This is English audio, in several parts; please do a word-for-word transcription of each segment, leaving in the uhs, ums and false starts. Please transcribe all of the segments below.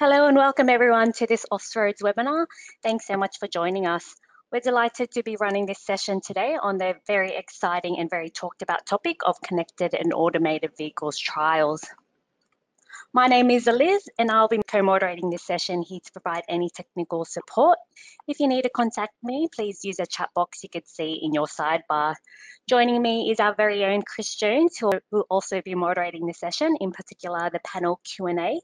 Hello and welcome everyone to this Austroads webinar. Thanks so much for joining us. We're delighted to be running this session today on the very exciting and very talked about topic of connected and automated vehicles trials. My name is Eliz and I'll be co-moderating this session here to provide any technical support. If you need to contact me, please use a chat box you could see in your sidebar. Joining me is our very own Chris Jones, who will also be moderating the session, in particular the panel Q and A.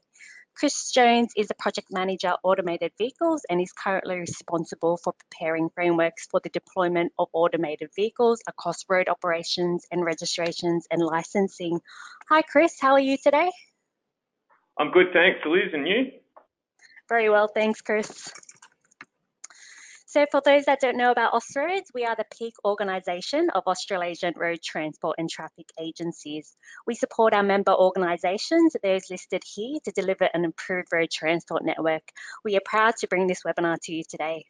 Chris Jones is a project manager, Automated Vehicles, and is currently responsible for preparing frameworks for the deployment of automated vehicles across road operations and registrations and licensing. Hi, Chris, how are you today? I'm good, thanks, Eliz, and you? Very well, thanks, Chris. So for those that don't know about Austroads, we are the peak organisation of Australasian road transport and traffic agencies. We support our member organisations, those listed here, to deliver an improved road transport network. We are proud to bring this webinar to you today.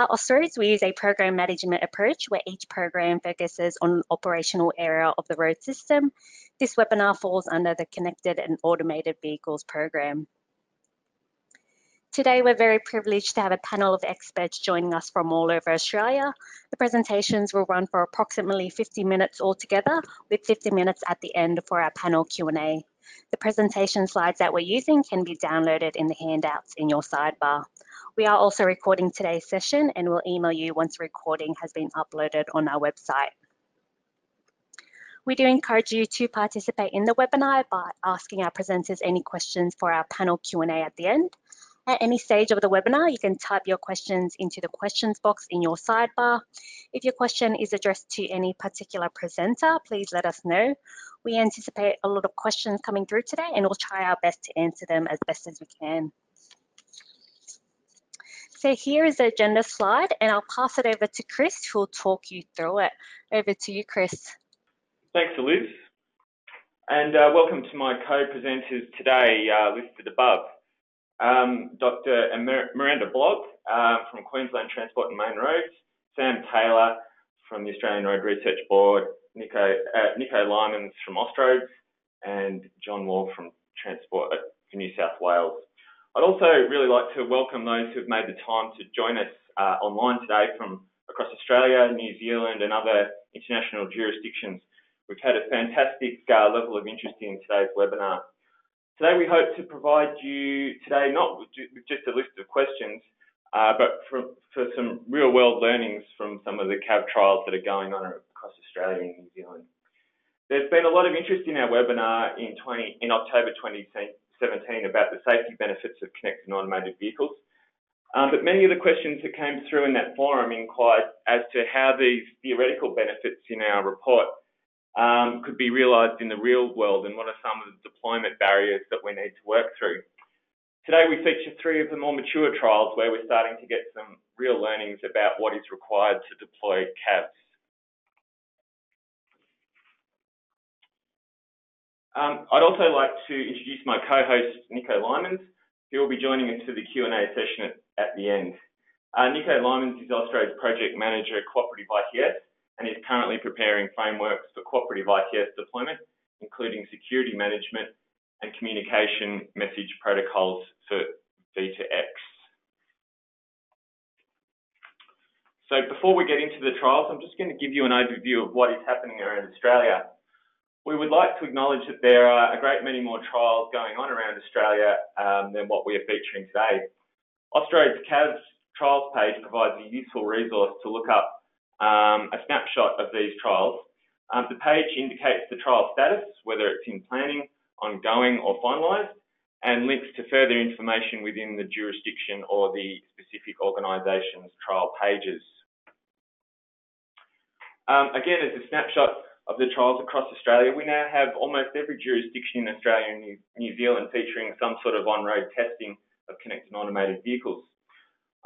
At Austroads, we use a program management approach where each program focuses on an operational area of the road system. This webinar falls under the Connected and Automated Vehicles program. Today, we're very privileged to have a panel of experts joining us from all over Australia. The presentations will run for approximately fifty minutes altogether, with fifty minutes at the end for our panel Q and A. The presentation slides that we're using can be downloaded in the handouts in your sidebar. We are also recording today's session and will email you once the recording has been uploaded on our website. We do encourage you to participate in the webinar by asking our presenters any questions for our panel Q and A at the end. At any stage of the webinar, you can type your questions into the questions box in your sidebar. If your question is addressed to any particular presenter, please let us know. We anticipate a lot of questions coming through today and we'll try our best to answer them as best as we can. So here is the agenda slide and I'll pass it over to Chris, who'll talk you through it. Over to you, Chris. Thanks, Eliz. And uh, welcome to my co-presenters today, uh, listed above. Um, Doctor Miranda Blogg uh, from Queensland Transport and Main Roads, Sam Taylor from the Australian Road Research Board, Nico, uh, Nico Limans from Austroads, and John Wall from Transport for New South Wales. I'd also really like to welcome those who have made the time to join us uh, online today from across Australia, New Zealand, and other international jurisdictions. We've had a fantastic uh, level of interest in today's webinar. Today we hope to provide you today not with just a list of questions, uh, but for, for some real world learnings from some of the C A V trials that are going on across Australia and New Zealand. There's been a lot of interest in our webinar in, twenty, in October twenty seventeen about the safety benefits of connected and automated vehicles. Um, but many of the questions that came through in that forum inquired as to how these theoretical benefits in our report Um, could be realised in the real world, and what are some of the deployment barriers that we need to work through. Today we feature three of the more mature trials where we're starting to get some real learnings about what is required to deploy C A Vs. Um, I'd also like to introduce my co-host Nico Limans, who will be joining us for the Q and A session at, at the end. Uh, Nico Limans is Austroads Project Manager, Cooperative I T S, and is currently preparing frameworks for cooperative I T S deployment, including security management and communication message protocols for V two X. So before we get into the trials, I'm just going to give you an overview of what is happening around Australia. We would like to acknowledge that there are a great many more trials going on around Australia um, than what we are featuring today. Austroads C A V's trials page provides a useful resource to look up Um, a snapshot of these trials. Um, the page indicates the trial status, whether it's in planning, ongoing or finalised, and links to further information within the jurisdiction or the specific organisation's trial pages. Um, again, as a snapshot of the trials across Australia, we now have almost every jurisdiction in Australia and New, New Zealand featuring some sort of on-road testing of connected and automated vehicles.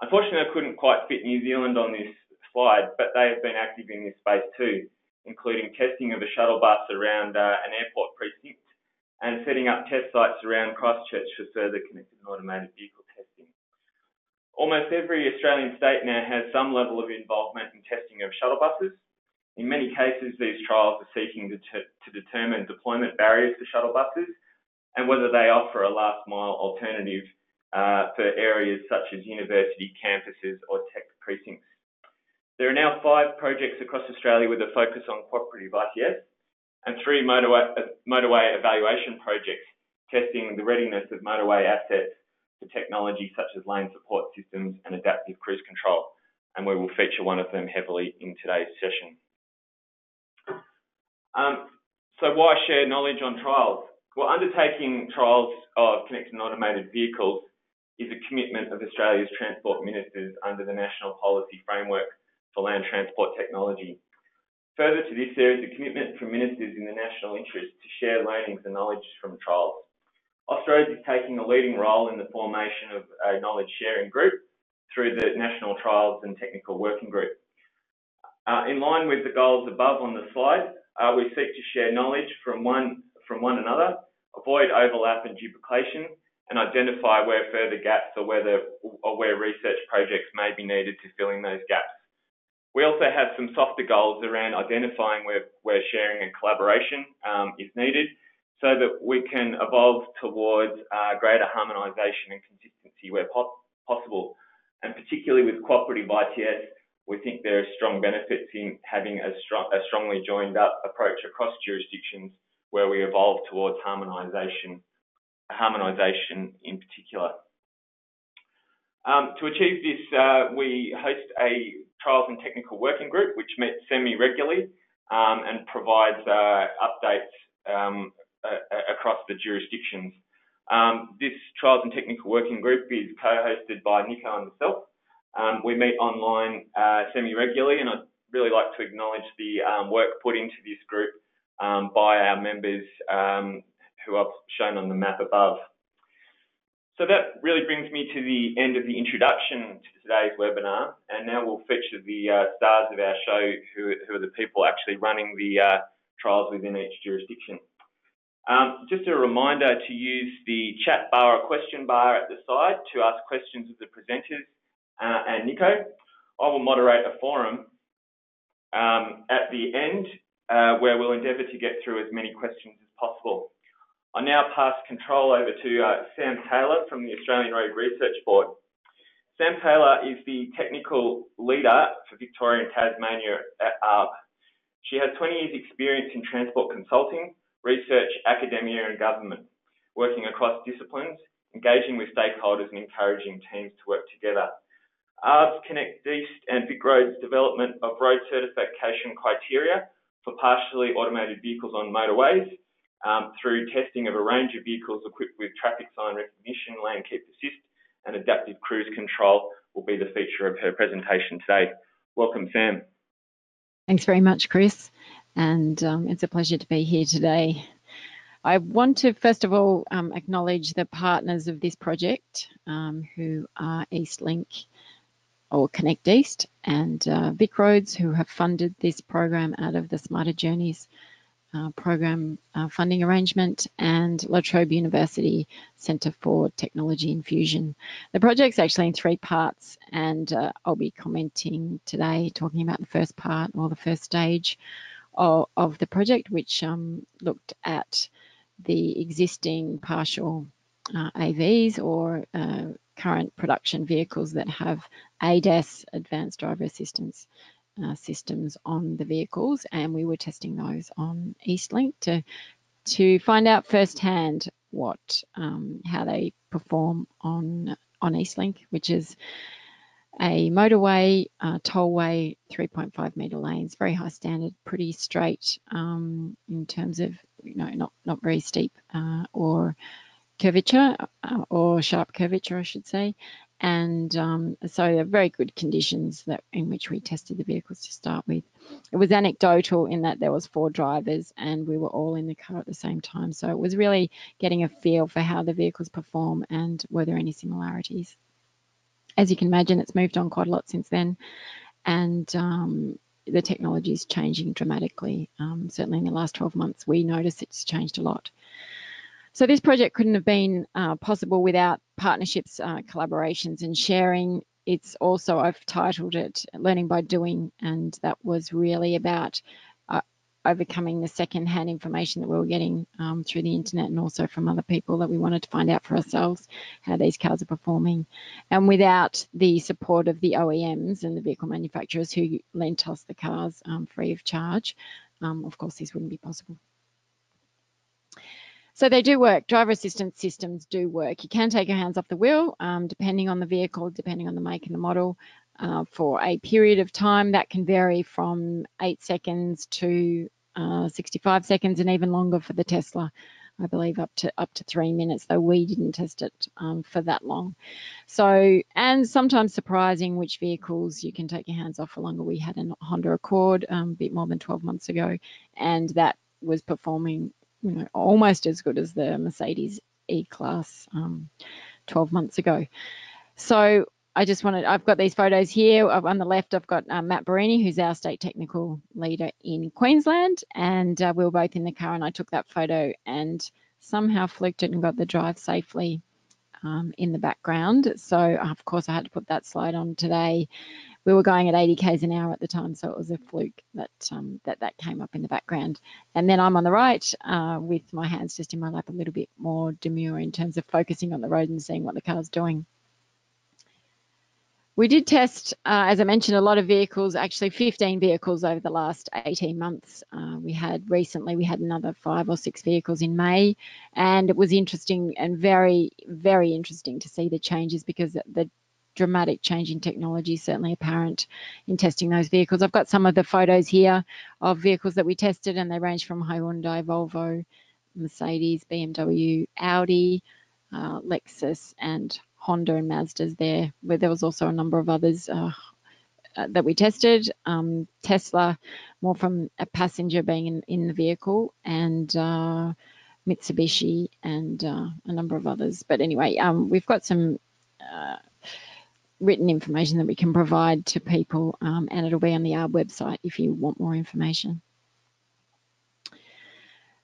Unfortunately, I couldn't quite fit New Zealand on this slide, but they have been active in this space too, including testing of a shuttle bus around uh, an airport precinct and setting up test sites around Christchurch for further connected and automated vehicle testing. Almost every Australian state now has some level of involvement in testing of shuttle buses. In many cases, these trials are seeking to, to determine deployment barriers for shuttle buses and whether they offer a last mile alternative uh, for areas such as university campuses or tech precincts. There are now five projects across Australia with a focus on cooperative I T S and three motorway, motorway evaluation projects testing the readiness of motorway assets for technology such as lane support systems and adaptive cruise control, and we will feature one of them heavily in today's session. Um, so why share knowledge on trials? Well, undertaking trials of connected and automated vehicles is a commitment of Australia's transport ministers under the National Policy Framework for Land Transport Technology. Further to this, there is a commitment from ministers in the national interest to share learnings and knowledge from trials. Australia is taking a leading role in the formation of a knowledge sharing group through the National Trials and Technical Working Group. Uh, in line with the goals above on the slide, uh, we seek to share knowledge from one, from one another, avoid overlap and duplication, and identify where further gaps or where, the, or where research projects may be needed to fill in those gaps. We also have some softer goals around identifying where, where sharing and collaboration um, is needed, so that we can evolve towards uh, greater harmonisation and consistency where po possible. And particularly with cooperative I T S, we think there are strong benefits in having a, strong, a strongly joined up approach across jurisdictions where we evolve towards harmonisation, harmonisation in particular. Um, to achieve this, uh, we host a Trials and Technical Working Group, which meets semi-regularly um, and provides uh, updates um, uh, across the jurisdictions. Um, this Trials and Technical Working Group is co-hosted by Nico and myself. Um, we meet online uh, semi-regularly, and I'd really like to acknowledge the um, work put into this group um, by our members um, who I've shown on the map above. So that really brings me to the end of the introduction to today's webinar, and now we'll feature the uh, stars of our show, who, who are the people actually running the uh, trials within each jurisdiction. Um, just a reminder to use the chat bar or question bar at the side to ask questions of the presenters uh, and Nico. I will moderate a forum um, at the end uh, where we'll endeavour to get through as many questions as possible. I now pass control over to uh, Sam Taylor from the Australian Road Research Board. Sam Taylor is the technical leader for Victoria and Tasmania at A R B. She has twenty years experience in transport consulting, research, academia and government, working across disciplines, engaging with stakeholders and encouraging teams to work together. A R B's Connect East and VicRoads development of road certification criteria for partially automated vehicles on motorways, Um, through testing of a range of vehicles equipped with traffic sign recognition, lane keep assist and adaptive cruise control will be the feature of her presentation today. Welcome, Sam. Thanks very much, Chris, and um, it's a pleasure to be here today. I want to first of all um, acknowledge the partners of this project, um, who are EastLink or Connect East and uh, VicRoads, who have funded this program out of the Smarter Journeys Uh, program uh, funding arrangement, and La Trobe University Centre for Technology Infusion. The project's actually in three parts, and uh, I'll be commenting today, talking about the first part or the first stage of, of the project, which um, looked at the existing partial uh, A Vs or uh, current production vehicles that have A D A S, Advanced Driver Assistance Uh, systems on the vehicles, and we were testing those on EastLink to to find out firsthand what um, how they perform on on EastLink, which is a motorway, uh, tollway, three point five metre lanes, very high standard, pretty straight um, in terms of, you know, not not very steep uh, or curvature uh, or sharp curvature, I should say. And um, so they're very good conditions that in which we tested the vehicles to start with. It was anecdotal in that there was four drivers and we were all in the car at the same time. So it was really getting a feel for how the vehicles perform and were there any similarities. As you can imagine, it's moved on quite a lot since then, and um, the technology is changing dramatically. Um, certainly in the last twelve months, we notice it's changed a lot. So this project couldn't have been uh, possible without partnerships, uh, collaborations and sharing. It's also, I've titled it Learning by Doing, and that was really about uh, overcoming the second-hand information that we were getting um, through the internet and also from other people, that we wanted to find out for ourselves how these cars are performing. And without the support of the O E Ms and the vehicle manufacturers who lent us the cars um, free of charge, um, of course, this wouldn't be possible. So they do work. Driver assistance systems do work. You can take your hands off the wheel, um, depending on the vehicle, depending on the make and the model, uh, for a period of time. That can vary from eight seconds to uh, sixty-five seconds, and even longer for the Tesla, I believe up to up to three minutes, though we didn't test it um, for that long. So, and sometimes surprising which vehicles you can take your hands off for longer. We had a Honda Accord um, a bit more than twelve months ago, and that was performing, you know, almost as good as the Mercedes E-Class um, twelve months ago. So I just wanted, I've got these photos here. On the left, I've got uh, Matt Barini, who's our state technical leader in Queensland, and uh, we were both in the car, and I took that photo and somehow fluked it and got the drive safely um, in the background. So of course I had to put that slide on today. We were going at eighty k's an hour at the time, so it was a fluke that um, that that came up in the background. And then I'm on the right uh, with my hands just in my lap, a little bit more demure in terms of focusing on the road and seeing what the car's doing. We did test, uh, as I mentioned, a lot of vehicles, actually fifteen vehicles over the last eighteen months. Uh, we had recently, we had another five or six vehicles in May, and it was interesting and very, very interesting to see the changes, because the dramatic change in technology certainly apparent in testing those vehicles. I've got some of the photos here of vehicles that we tested, and they range from Hyundai, Volvo, Mercedes, B M W, Audi, uh, Lexus, and Honda and Mazdas there, where there was also a number of others uh, that we tested. Um, Tesla, more from a passenger being in, in the vehicle, and uh, Mitsubishi, and uh, a number of others. But anyway, um, we've got some uh, written information that we can provide to people, um, and it'll be on the A R B website if you want more information.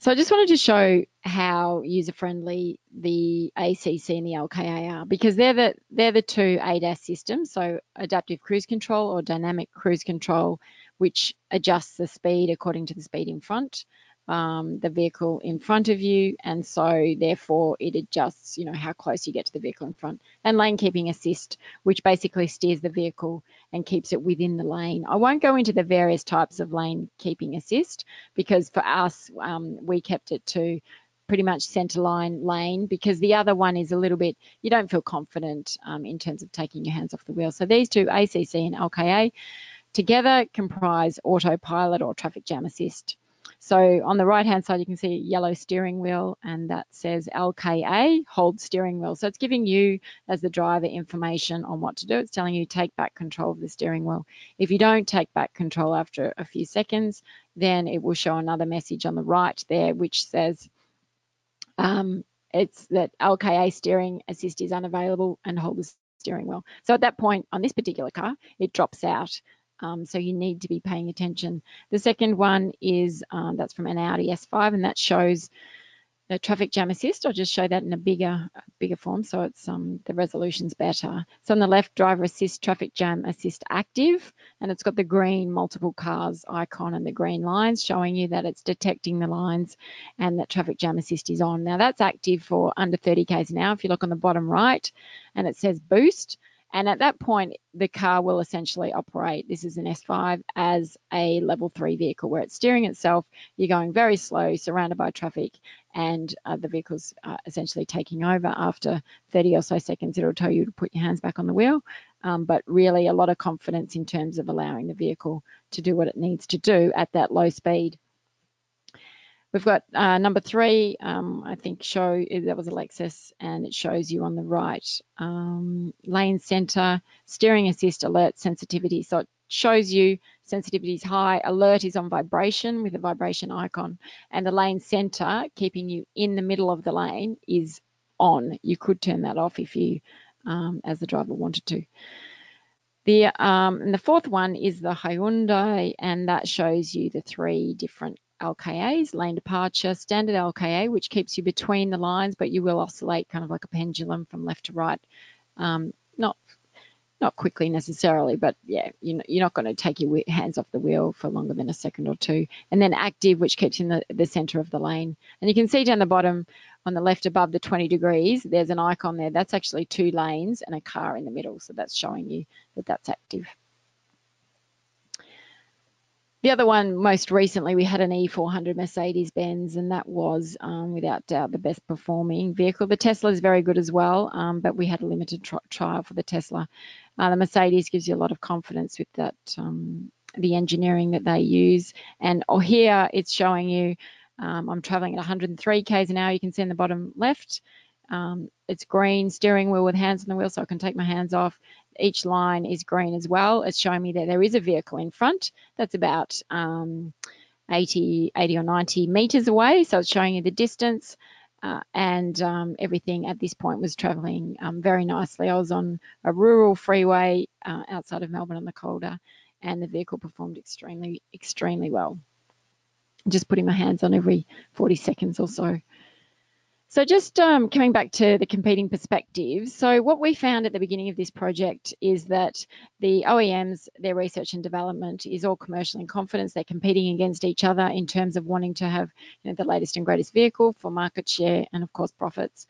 So I just wanted to show how user-friendly the A C C and the L K A are, because they're the, they're the two A D A S systems, so adaptive cruise control or dynamic cruise control, which adjusts the speed according to the speed in front, um, the vehicle in front of you, and so therefore it adjusts, you know, how close you get to the vehicle in front, and lane keeping assist, which basically steers the vehicle and keeps it within the lane. I won't go into the various types of lane keeping assist, because for us, um, we kept it to pretty much centre line lane, because the other one is a little bit, you don't feel confident um, in terms of taking your hands off the wheel. So these two, A C C and L K A, together comprise autopilot or traffic jam assist. So on the right hand side, you can see a yellow steering wheel, and that says L K A, hold steering wheel. So it's giving you as the driver information on what to do. It's telling you take back control of the steering wheel. If you don't take back control after a few seconds, then it will show another message on the right there, which says um, it's that L K A steering assist is unavailable, and hold the steering wheel. So at that point on this particular car, it drops out. Um, so you need to be paying attention. The second one is, um, that's from an Audi S five, and that shows the traffic jam assist. I'll just show that in a bigger bigger form, so it's um, the resolution's better. So on the left, driver assist, traffic jam assist active, and it's got the green multiple cars icon and the green lines, showing you that it's detecting the lines and that traffic jam assist is on. Now that's active for under thirty k's an hour. If you look on the bottom right, and it says boost, and at that point, the car will essentially operate, this is an S five, as a level three vehicle, where it's steering itself, you're going very slow, surrounded by traffic, and uh, the vehicle's uh, essentially taking over. After thirty or so seconds, it'll tell you to put your hands back on the wheel, um, but really a lot of confidence in terms of allowing the vehicle to do what it needs to do at that low speed. We've got uh, number three, um, I think show, that was a Lexus, and it shows you on the right, um, lane centre, steering assist, alert, sensitivity. So it shows you sensitivity is high, alert is on vibration with a vibration icon, and the lane centre, keeping you in the middle of the lane, is on. You could turn that off if you, um, as the driver, wanted to. The, um, and the fourth one is the Hyundai, and that shows you the three different L K As, lane departure, standard L K A, which keeps you between the lines, but you will oscillate kind of like a pendulum from left to right. Um, not not quickly necessarily, but yeah, you, you're not going to take your hands off the wheel for longer than a second or two. And then active, which keeps you in the, the centre of the lane. And you can see down the bottom on the left above the twenty degrees, there's an icon there. That's actually two lanes and a car in the middle. So that's showing you that that's active. The other one, most recently, we had an E four hundred Mercedes-Benz, and that was, um, without doubt, the best performing vehicle. The Tesla is very good as well, um, but we had a limited trial for the Tesla. Uh, the Mercedes gives you a lot of confidence with that, um, the engineering that they use. And oh, here it's showing you, um, I'm traveling at one hundred and three k's an hour, you can see in the bottom left. Um, it's green, steering wheel with hands on the wheel, so I can take my hands off. Each line is green as well. It's showing me that there is a vehicle in front that's about um, eighty or ninety metres away. So it's showing you the distance, uh, and um, everything at this point was travelling um, very nicely. I was on a rural freeway uh, outside of Melbourne on the Calder, and the vehicle performed extremely, extremely well. Just putting my hands on every forty seconds or so. So just um, coming back to the competing perspectives. So what we found at the beginning of this project is that the O E Ms, their research and development is all commercial in confidence. They're competing against each other in terms of wanting to have, you know, the latest and greatest vehicle for market share and of course profits.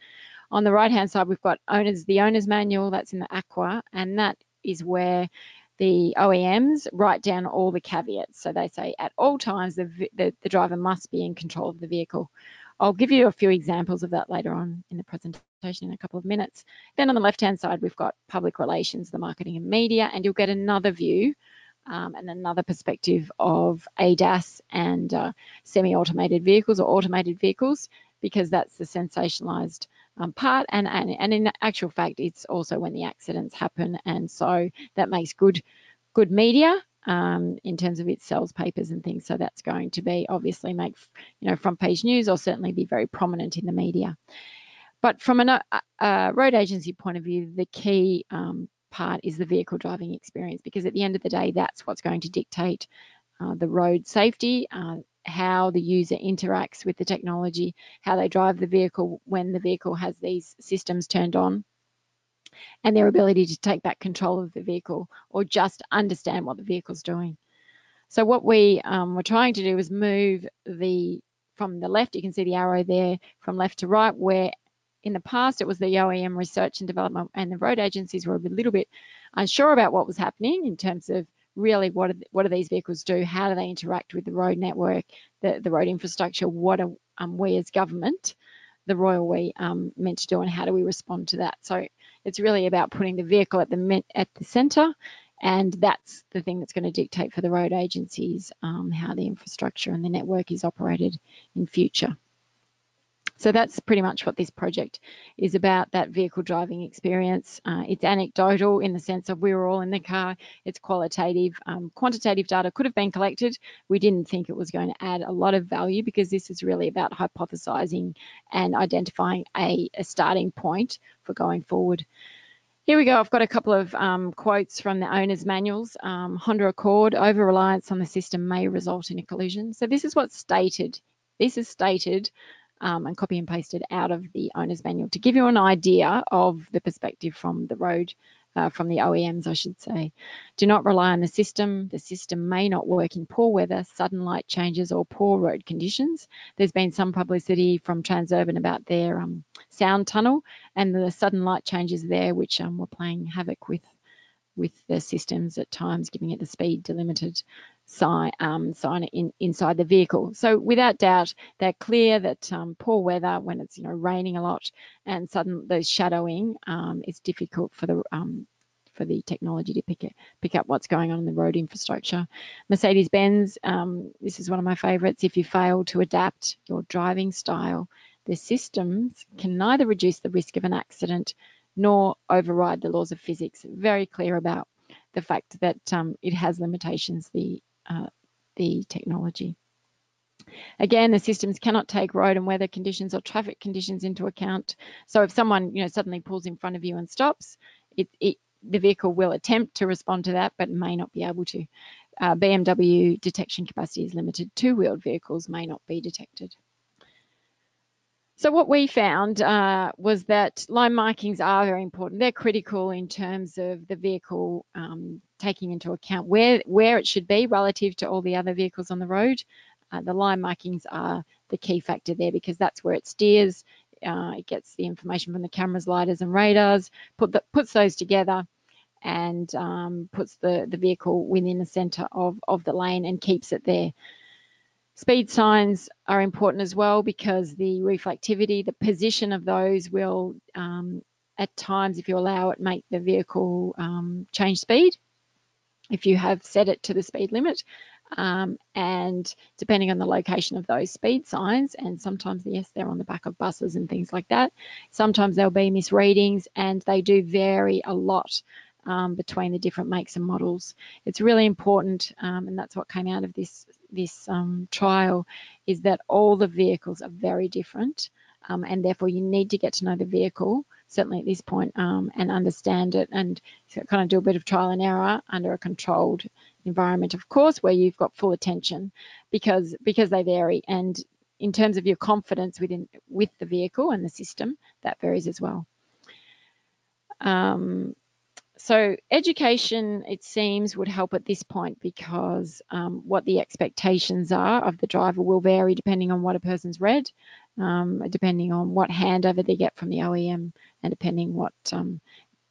On the right-hand side, we've got owners, the owner's manual, that's in the aqua, and that is where the O E Ms write down all the caveats. So they say at all times the, the, the driver must be in control of the vehicle. I'll give you a few examples of that later on in the presentation in a couple of minutes. Then on the left-hand side, we've got public relations, the marketing and media, and you'll get another view um, and another perspective of A D A S and uh, semi-automated vehicles or automated vehicles, because that's the sensationalised um, part. And, and, and in actual fact, it's also when the accidents happen. And so that makes good, good media. Um, in terms of its sales papers and things, so that's going to be obviously make, you know, front page news or certainly be very prominent in the media. But from a uh, road agency point of view, the key um, part is the vehicle driving experience, because at the end of the day, that's what's going to dictate uh, the road safety, uh, how the user interacts with the technology, how they drive the vehicle when the vehicle has these systems turned on, and their ability to take back control of the vehicle or just understand what the vehicle's doing. So what we um, were trying to do was move the, from the left, you can see the arrow there, from left to right, where in the past it was the O E M research and development and the road agencies were a little bit unsure about what was happening in terms of really what, are, what do these vehicles do, how do they interact with the road network, the, the road infrastructure, what are um, we as government, the royal we, um, meant to do, and how do we respond to that. So it's really about putting the vehicle at the at the centre, and that's the thing that's going to dictate for the road agencies um, how the infrastructure and the network is operated in future. So that's pretty much what this project is about, that vehicle driving experience. Uh, it's anecdotal in the sense of we were all in the car. It's qualitative. Um, quantitative data could have been collected. We didn't think it was going to add a lot of value, because this is really about hypothesising and identifying a, a starting point for going forward. Here we go. I've got a couple of um, quotes from the owner's manuals. Um, Honda Accord, over-reliance on the system may result in a collision. So this is what's stated. This is stated. Um, and copy and pasted out of the owner's manual to give you an idea of the perspective from the road, uh, from the O E Ms, I should say. Do not rely on the system. The system may not work in poor weather, sudden light changes or poor road conditions. There's been some publicity from Transurban about their um, sound tunnel and the sudden light changes there, which um, were playing havoc with with the systems at times, giving it the speed delimited sign, um, sign in, inside the vehicle. So without doubt, they're clear that um, poor weather, when it's, you know, raining a lot and suddenly those shadowing, um, it's difficult for the um, for the technology to pick it, pick up what's going on in the road infrastructure. Mercedes-Benz, um, this is one of my favourites. If you fail to adapt your driving style, the systems can neither reduce the risk of an accident nor override the laws of physics. Very clear about the fact that um, it has limitations, the, uh, the technology. Again, the systems cannot take road and weather conditions or traffic conditions into account. So if someone, you know, suddenly pulls in front of you and stops, it, it, the vehicle will attempt to respond to that, but may not be able to. Uh, B M W detection capacity is limited. Two-wheeled vehicles may not be detected. So what we found uh, was that line markings are very important. They're critical in terms of the vehicle um, taking into account where, where it should be relative to all the other vehicles on the road. Uh, the line markings are the key factor there because that's where it steers. Uh, it gets the information from the cameras, lidars and radars, put the, puts those together and um, puts the, the vehicle within the centre of, of the lane and keeps it there. Speed signs are important as well because the reflectivity, the position of those will, um, at times, if you allow it, make the vehicle um, change speed if you have set it to the speed limit. Um, and depending on the location of those speed signs, and sometimes, yes, they're on the back of buses and things like that. Sometimes there'll be misreadings and they do vary a lot um, between the different makes and models. It's really important, um, and that's what came out of this this um, trial, is that all the vehicles are very different um, and therefore you need to get to know the vehicle, certainly at this point, um, and understand it and kind of do a bit of trial and error under a controlled environment, of course, where you've got full attention because because they vary. And in terms of your confidence within with the vehicle and the system, that varies as well. Um, So education, it seems, would help at this point because um, what the expectations are of the driver will vary depending on what a person's read, um, depending on what handover they get from the O E M, and depending what, um,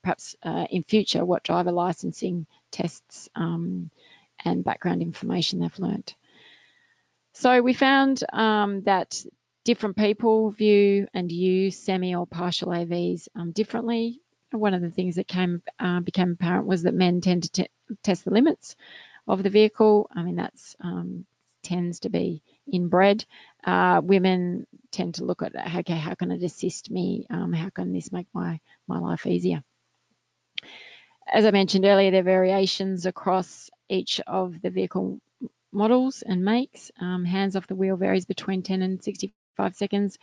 perhaps uh, in future, what driver licensing tests um, and background information they've learnt. So we found um, that different people view and use semi or partial A Vs um, differently. One of the things that came uh, became apparent was that men tend to te test the limits of the vehicle. I mean, that's um, tends to be inbred. Uh, women tend to look at, okay, how can it assist me? Um, how can this make my, my life easier? As I mentioned earlier, there are variations across each of the vehicle models and makes. Um, hands off the wheel varies between ten and sixty-five seconds.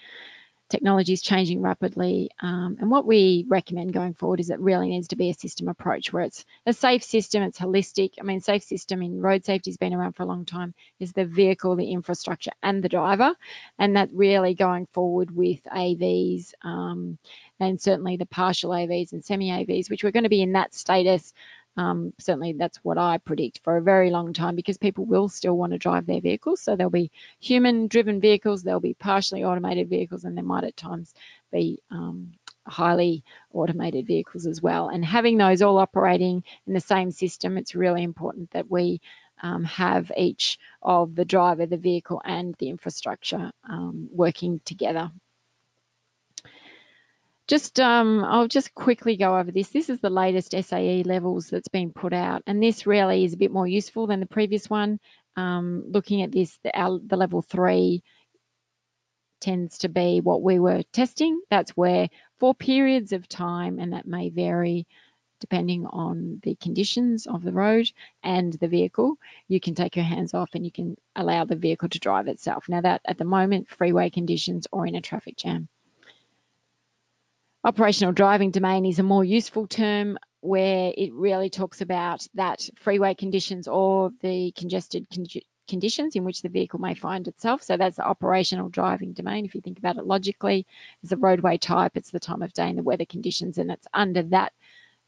Technology is changing rapidly, um, and what we recommend going forward is it really needs to be a system approach where it's a safe system, it's holistic. I mean, safe system in road safety has been around for a long time, is the vehicle, the infrastructure and the driver, and that really going forward with A Vs um, and certainly the partial A Vs and semi-A Vs, which we're going to be in that status. Um, certainly that's what I predict for a very long time because people will still want to drive their vehicles. So there'll be human driven vehicles, there'll be partially automated vehicles, and there might at times be um, highly automated vehicles as well. And having those all operating in the same system, it's really important that we um, have each of the driver, the vehicle and the infrastructure um, working together. Just, um, I'll just quickly go over this. This is the latest S A E levels that's been put out, and this really is a bit more useful than the previous one. Um, looking at this, the, our, the level three tends to be what we were testing. That's where for periods of time, and that may vary depending on the conditions of the road and the vehicle, you can take your hands off and you can allow the vehicle to drive itself. Now that at the moment, freeway conditions or in a traffic jam. Operational driving domain is a more useful term where it really talks about that freeway conditions or the congested con conditions in which the vehicle may find itself. So that's the operational driving domain. If you think about it logically, it's the roadway type, it's the time of day and the weather conditions, and it's under that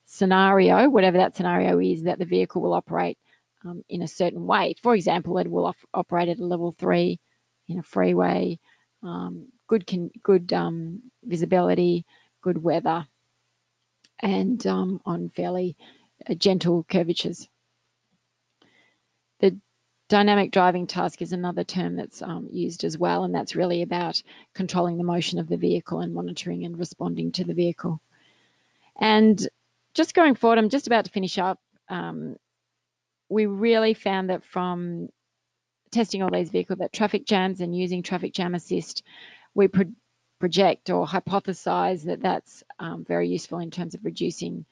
scenario, whatever that scenario is, that the vehicle will operate um, in a certain way. For example, it will operate at a level three in a freeway, um, good, con good um, visibility, good weather, and um, on fairly uh, gentle curvatures. The dynamic driving task is another term that's um, used as well, and that's really about controlling the motion of the vehicle and monitoring and responding to the vehicle. And just going forward, I'm just about to finish up. Um, we really found that from testing all these vehicles, that traffic jams and using traffic jam assist, we project or hypothesize that that's um, very useful in terms of reducing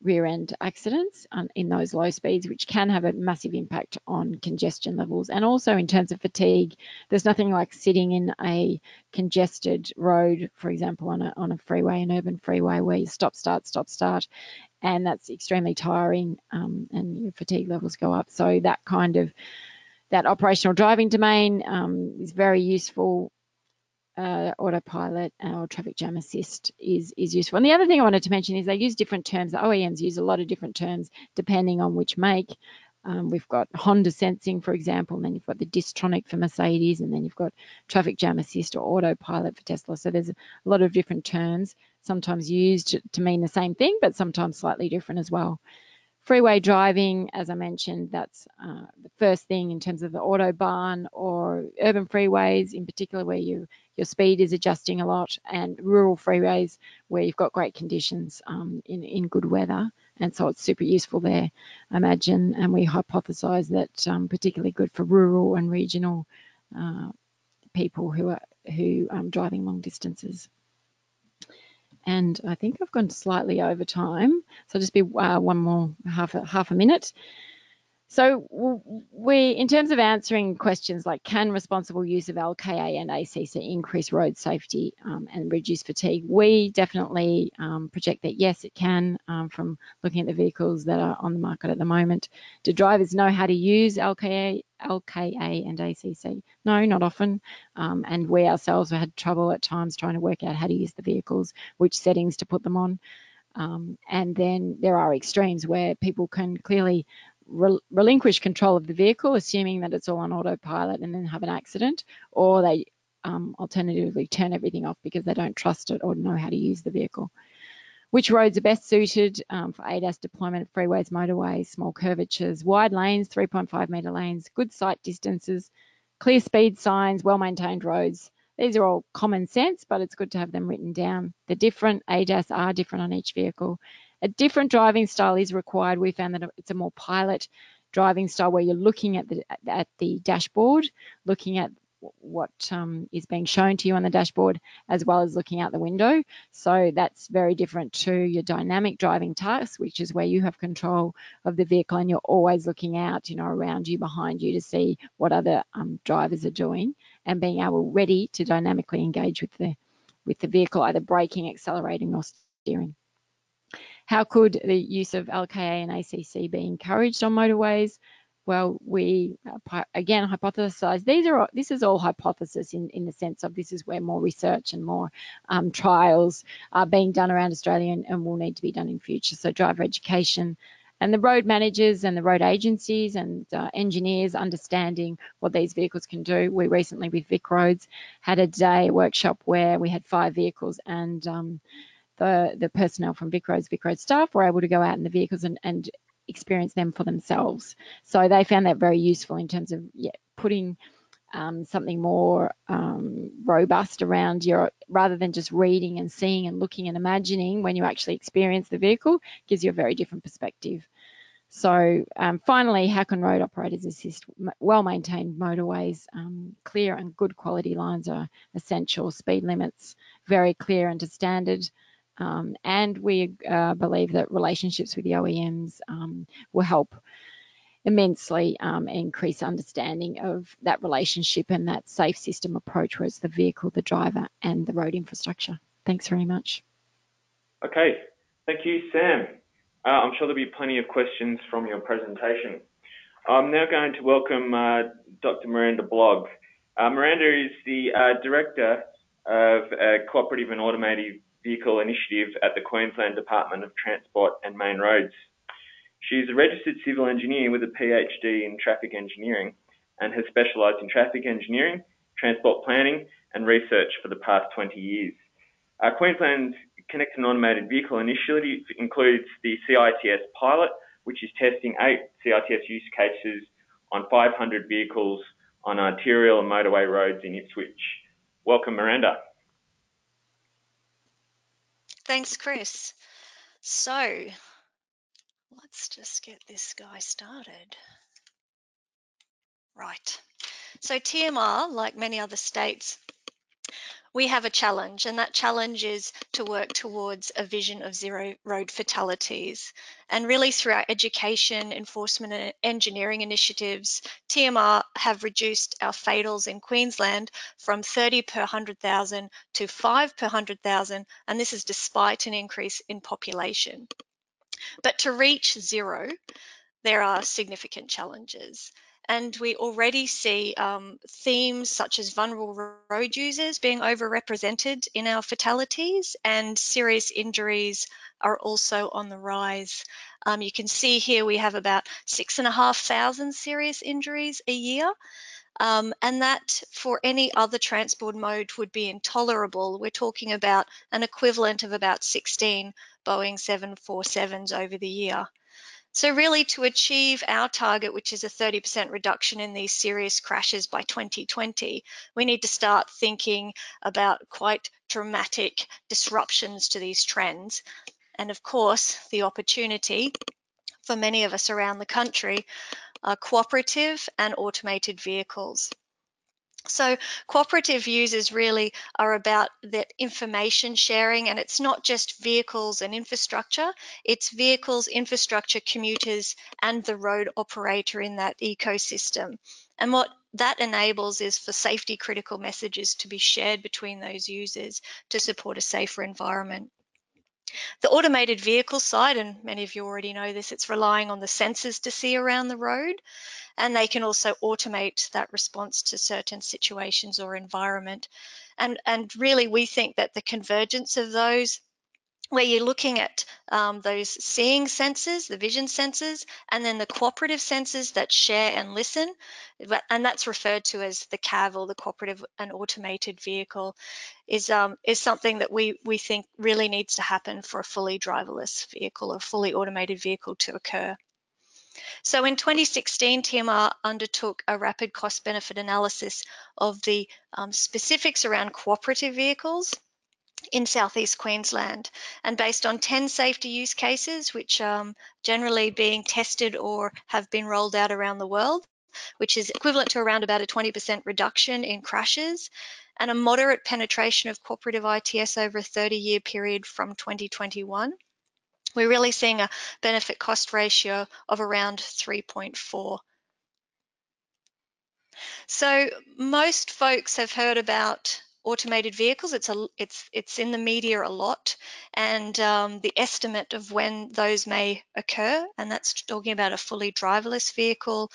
rear end accidents in those low speeds, which can have a massive impact on congestion levels. And also in terms of fatigue, there's nothing like sitting in a congested road, for example, on a, on a freeway, an urban freeway, where you stop, start, stop, start, and that's extremely tiring, um, and your fatigue levels go up. So that kind of, that operational driving domain um, is very useful uh, autopilot or traffic jam assist is, is useful. And the other thing I wanted to mention is they use different terms. The O E Ms use a lot of different terms depending on which make. Um, we've got Honda sensing, for example, and then you've got the Distronic for Mercedes, and then you've got traffic jam assist or autopilot for Tesla. So there's a lot of different terms, sometimes used to mean the same thing, but sometimes slightly different as well. Freeway driving, as I mentioned, that's uh, the first thing in terms of the autobahn or urban freeways in particular, where you, your speed is adjusting a lot, and rural freeways where you've got great conditions um, in, in good weather. And so it's super useful there, I imagine. And we hypothesise that um, particularly good for rural and regional uh, people who are who um, driving long distances. And I think I've gone slightly over time, so just be uh, one more half a, half a minute. So we, in terms of answering questions like, can responsible use of L K A and A C C increase road safety um, and reduce fatigue? We definitely um, project that yes, it can, um, from looking at the vehicles that are on the market at the moment. Do drivers know how to use L K A, L K A and A C C? No, not often. Um, and we ourselves have had trouble at times trying to work out how to use the vehicles, which settings to put them on. Um, and then there are extremes where people can clearly Rel relinquish control of the vehicle, assuming that it's all on autopilot, and then have an accident, or they um, alternatively turn everything off because they don't trust it or know how to use the vehicle. Which roads are best suited um, for A D A S deployment? Freeways, motorways, small curvatures, wide lanes, three point five metre lanes, good sight distances, clear speed signs, well-maintained roads. These are all common sense, but it's good to have them written down. The different A D A S are different on each vehicle. A different driving style is required. We found that it's a more pilot driving style where you're looking at the at the dashboard, looking at what um, is being shown to you on the dashboard, as well as looking out the window. So that's very different to your dynamic driving tasks, which is where you have control of the vehicle and you're always looking out, you know, around you, behind you, to see what other um, drivers are doing, and being able ready to dynamically engage with the with the vehicle, either braking, accelerating, or steering. How could the use of L K A and A C C be encouraged on motorways? Well, we again hypothesise. These are this is all hypothesis in in the sense of this is where more research and more um, trials are being done around Australia and, and will need to be done in future. So driver education, and the road managers and the road agencies and uh, engineers understanding what these vehicles can do. We recently with VicRoads had a day workshop where we had five vehicles and. Um, The, the personnel from VicRoads, VicRoads staff were able to go out in the vehicles and, and experience them for themselves. So they found that very useful in terms of yeah, putting um, something more um, robust around your, rather than just reading and seeing and looking and imagining. When you actually experience the vehicle, gives you a very different perspective. So um, finally, how can road operators assist? Well-maintained motorways, um, clear and good quality lines are essential, speed limits, very clear and to standard. Um, and we uh, believe that relationships with the O E Ms um, will help immensely um, increase understanding of that relationship and that safe system approach, where it's the vehicle, the driver, and the road infrastructure. Thanks very much. Okay, thank you, Sam. Uh, I'm sure there'll be plenty of questions from your presentation. I'm now going to welcome uh, Doctor Miranda Blogg. Uh, Miranda is the uh, Director of uh, Cooperative and Automated Vehicle Initiative at the Queensland Department of Transport and Main Roads. She's a registered civil engineer with a PhD in traffic engineering and has specialised in traffic engineering, transport planning and research for the past twenty years. Our Queensland Connected and Automated Vehicle Initiative includes the C I T S pilot, which is testing eight C I T S use cases on five hundred vehicles on arterial and motorway roads in Ipswich. Welcome, Miranda. Thanks, Chris. So let's just get this guy started. Right. So T M R, like many other states, we have a challenge, and that challenge is to work towards a vision of zero road fatalities. And really through our education, enforcement and engineering initiatives, T M R have reduced our fatals in Queensland from thirty per one hundred thousand to five per one hundred thousand, and this is despite an increase in population. But to reach zero, there are significant challenges. And we already see um, themes such as vulnerable road users being overrepresented in our fatalities, and serious injuries are also on the rise. Um, you can see here we have about six and a half thousand serious injuries a year. Um, and that for any other transport mode would be intolerable. We're talking about an equivalent of about sixteen Boeing seven forty-sevens over the year. So really, to achieve our target, which is a thirty percent reduction in these serious crashes by twenty twenty, we need to start thinking about quite dramatic disruptions to these trends. And of course, the opportunity for many of us around the country are cooperative and automated vehicles. So cooperative users really are about that information sharing, and it's not just vehicles and infrastructure, it's vehicles, infrastructure, commuters, and the road operator in that ecosystem. And what that enables is for safety critical messages to be shared between those users to support a safer environment. The automated vehicle side, and many of you already know this, it's relying on the sensors to see around the road, and they can also automate that response to certain situations or environment. And, and really, we think that the convergence of those, where you're looking at um, those seeing sensors, the vision sensors, and then the cooperative sensors that share and listen, and that's referred to as the C A V, or the cooperative and automated vehicle, is um, is something that we, we think really needs to happen for a fully driverless vehicle, or fully automated vehicle, to occur. So in twenty sixteen, T M R undertook a rapid cost-benefit analysis of the um, specifics around cooperative vehicles in southeast Queensland, and based on ten safety use cases, which um, generally being tested or have been rolled out around the world, which is equivalent to around about a twenty percent reduction in crashes, and a moderate penetration of cooperative I T S over a thirty year period from twenty twenty-one. We're really seeing a benefit cost ratio of around three point four. So most folks have heard about automated vehicles. It's a it's it's in the media a lot, and um, the estimate of when those may occur, and that's talking about a fully driverless vehicle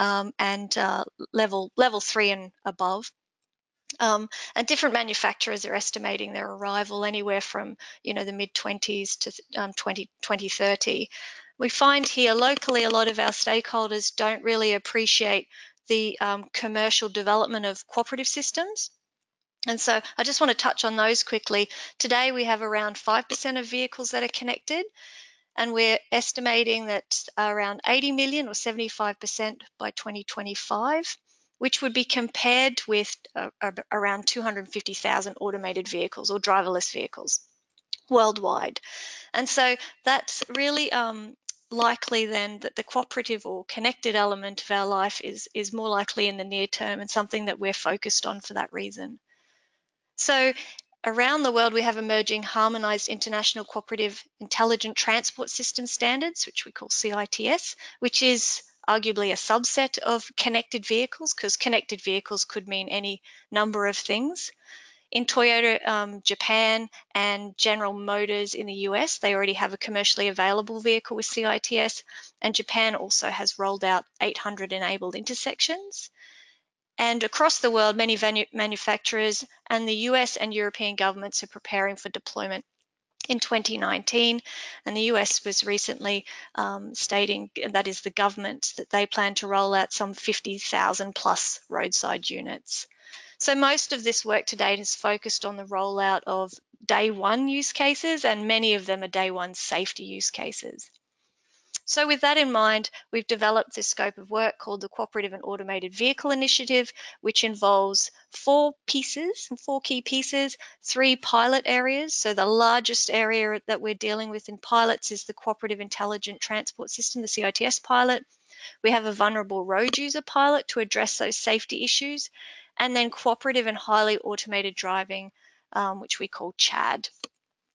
um, and uh, level level three and above. Um, and different manufacturers are estimating their arrival anywhere from you know the mid twenties to um, twenty thirty. We find here locally a lot of our stakeholders don't really appreciate the um, commercial development of cooperative systems. And so I just want to touch on those quickly. Today we have around five percent of vehicles that are connected, and we're estimating that around eighty million, or seventy-five percent, by twenty twenty-five, which would be compared with uh, around two hundred fifty thousand automated vehicles, or driverless vehicles, worldwide. And so that's really um, likely then that the cooperative or connected element of our life is, is more likely in the near term, and something that we're focused on for that reason. So around the world, we have emerging harmonized international cooperative intelligent transport system standards, which we call C I T S, which is arguably a subset of connected vehicles, because connected vehicles could mean any number of things. In Toyota, um, Japan, and General Motors in the U S, they already have a commercially available vehicle with C I T S, and Japan also has rolled out eight hundred enabled intersections. And across the world, many manufacturers and the U S and European governments are preparing for deployment in twenty nineteen. And the U S was recently um, stating, that is the government, that they plan to roll out some fifty thousand plus roadside units. So most of this work to date is focused on the rollout of day one use cases, and many of them are day one safety use cases. So with that in mind, we've developed this scope of work called the Cooperative and Automated Vehicle Initiative, which involves four pieces, four key pieces, three pilot areas. So the largest area that we're dealing with in pilots is the Cooperative Intelligent Transport System, the C I T S pilot. We have a vulnerable road user pilot to address those safety issues, and then cooperative and highly automated driving, um, which we call C H A D.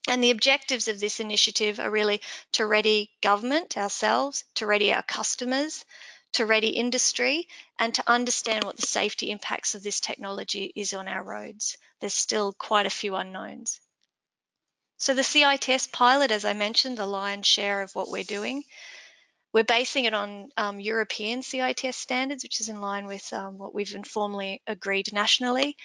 And the objectives of this initiative are really to ready government, ourselves, to ready our customers, to ready industry, and to understand what the safety impacts of this technology is on our roads. There's still quite a few unknowns. So the C I T S pilot, as I mentioned, the lion's share of what we're doing. We're basing it on um, European C I T S standards, which is in line with um, what we've informally agreed nationally,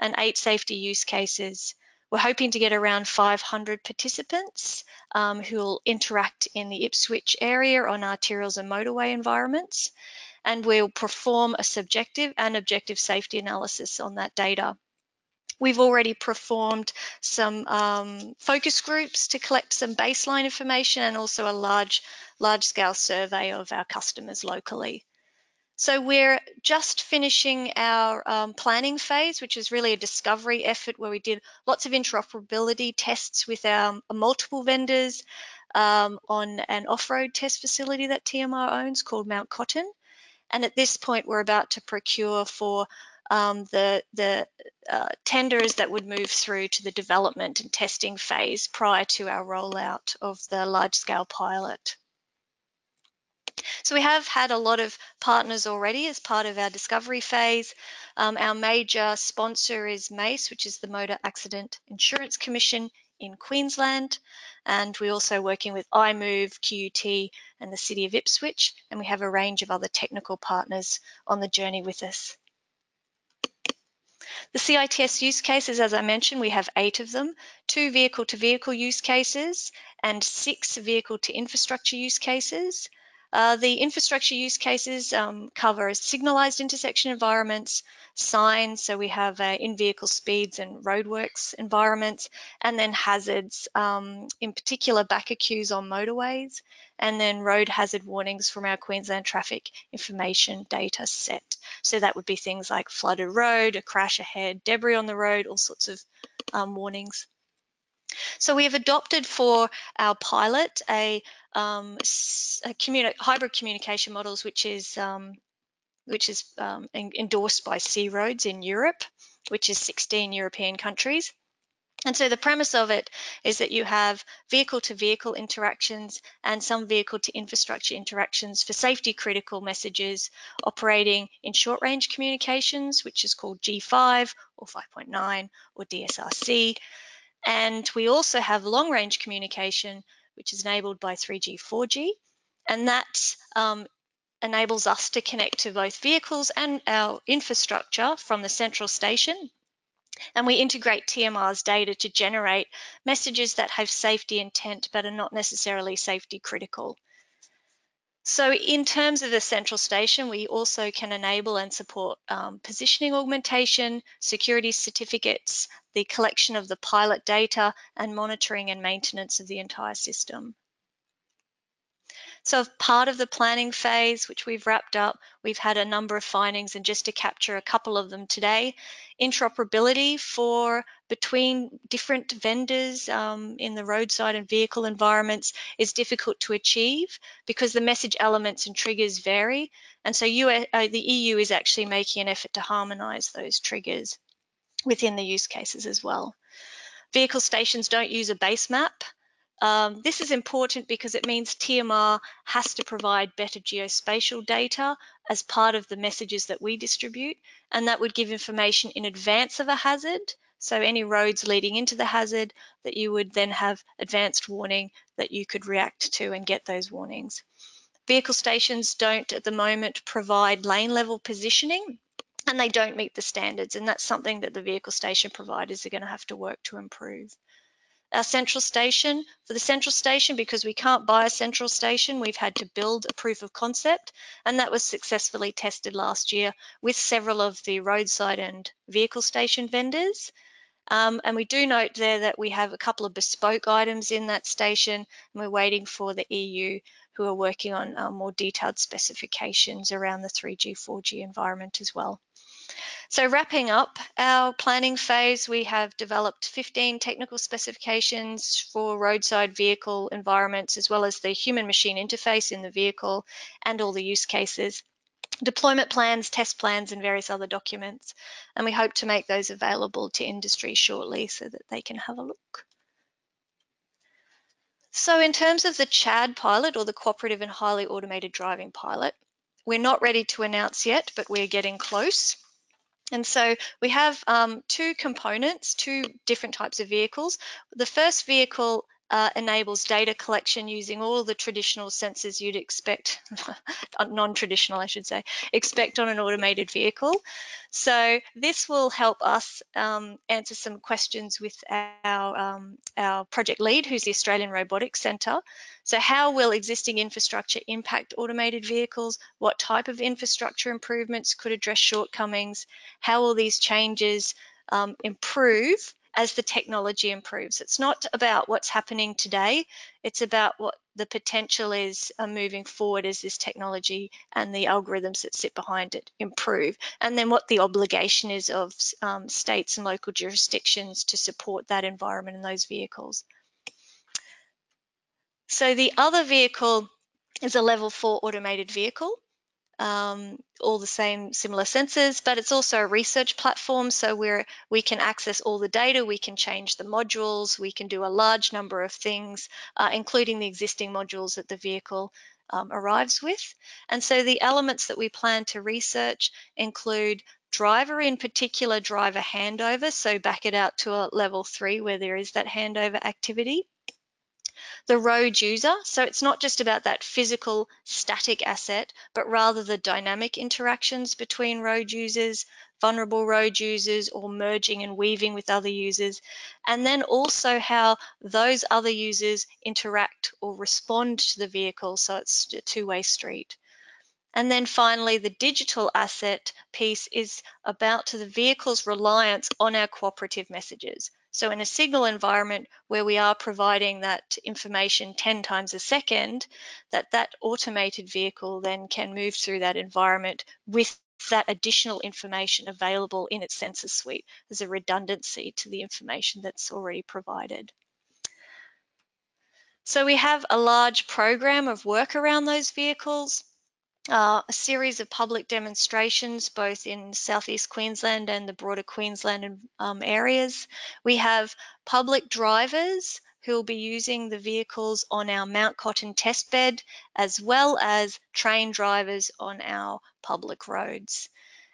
and eight safety use cases. We're hoping to get around five hundred participants um, who will interact in the Ipswich area on arterials and motorway environments, and we'll perform a subjective and objective safety analysis on that data. We've already performed some um, focus groups to collect some baseline information and also a large, large-scale survey of our customers locally. So we're just finishing our um, planning phase, which is really a discovery effort where we did lots of interoperability tests with our multiple vendors um, on an off-road test facility that T M R owns called Mount Cotton. And at this point, we're about to procure for Um, the, the uh, tenders that would move through to the development and testing phase prior to our rollout of the large-scale pilot. So we have had a lot of partners already as part of our discovery phase. Um, our major sponsor is MACE, which is the Motor Accident Insurance Commission in Queensland, and we're also working with iMove, Q U T and the City of Ipswich, and we have a range of other technical partners on the journey with us. The C I T S use cases, as I mentioned, we have eight of them, two vehicle-to-vehicle use cases and six vehicle-to-infrastructure use cases. Uh, the infrastructure use cases um, cover signalised intersection environments, signs, so we have uh, in-vehicle speeds and roadworks environments, and then hazards, um, in particular backer queues on motorways, and then road hazard warnings from our Queensland traffic information data set. So that would be things like flooded road, a crash ahead, debris on the road, all sorts of um, warnings. So we have adopted for our pilot a, um, a communi hybrid communication models, which is um, which is um, en endorsed by C ROADS in Europe, which is sixteen European countries. And so the premise of it is that you have vehicle-to-vehicle interactions and some vehicle-to-infrastructure interactions for safety-critical messages operating in short-range communications, which is called G five or five point nine or D S R C. And we also have long-range communication, which is enabled by three G, four G, and that um, enables us to connect to both vehicles and our infrastructure from the central station. And we integrate T M R's data to generate messages that have safety intent but are not necessarily safety critical. So in terms of the central station, we also can enable and support um, positioning augmentation, security certificates, the collection of the pilot data, and monitoring and maintenance of the entire system. So part of the planning phase, which we've wrapped up, we've had a number of findings, and just to capture a couple of them today, interoperability for between different vendors um, in the roadside and vehicle environments is difficult to achieve because the message elements and triggers vary. And so U S, uh, the E U is actually making an effort to harmonise those triggers within the use cases as well. Vehicle stations don't use a base map. Um, this is important because it means T M R has to provide better geospatial data as part of the messages that we distribute, and that would give information in advance of a hazard. So any roads leading into the hazard that you would then have advanced warning that you could react to and get those warnings. Vehicle stations don't at the moment provide lane level positioning, and they don't meet the standards, and that's something that the vehicle station providers are going to have to work to improve. Our central station, for the central station, because we can't buy a central station, we've had to build a proof of concept, and that was successfully tested last year with several of the roadside and vehicle station vendors. Um, and we do note there that we have a couple of bespoke items in that station, and we're waiting for the E U, who are working on uh, more detailed specifications around the three G, four G environment as well. So wrapping up our planning phase, we have developed fifteen technical specifications for roadside vehicle environments, as well as the human machine interface in the vehicle and all the use cases, deployment plans, test plans, and various other documents. And we hope to make those available to industry shortly so that they can have a look. So in terms of the CHAD pilot, or the Cooperative and Highly Automated Driving pilot, we're not ready to announce yet, but we're getting close. And so we have um, two components, two different types of vehicles. The first vehicle uh, enables data collection using all the traditional sensors you'd expect, non-traditional I should say, expect on an automated vehicle. So this will help us um, answer some questions with our, um, our project lead, who's the Australian Robotics Centre. So how will existing infrastructure impact automated vehicles? What type of infrastructure improvements could address shortcomings? How will these changes um, improve as the technology improves? It's not about what's happening today, it's about what the potential is uh, moving forward as this technology and the algorithms that sit behind it improve, and then what the obligation is of um, states and local jurisdictions to support that environment and those vehicles. So the other vehicle is a level four automated vehicle. Um, all the same similar sensors, but it's also a research platform, so we're we can access all the data, we can change the modules, we can do a large number of things, uh, including the existing modules that the vehicle um, arrives with. And so the elements that we plan to research include driver, in particular driver handover, so back it out to a level three where there is that handover activity. The road user, so it's not just about that physical static asset, but rather the dynamic interactions between road users, vulnerable road users, or merging and weaving with other users, and then also how those other users interact or respond to the vehicle, so it's a two-way street. And then finally, the digital asset piece is about to the vehicle's reliance on our cooperative messages. So in a signal environment where we are providing that information ten times a second, that that automated vehicle then can move through that environment with that additional information available in its sensor suite as a redundancy to the information that's already provided. So we have a large program of work around those vehicles. Uh, a series of public demonstrations both in southeast Queensland and the broader Queensland um, areas. We have public drivers who will be using the vehicles on our Mount Cotton testbed, as well as train drivers on our public roads.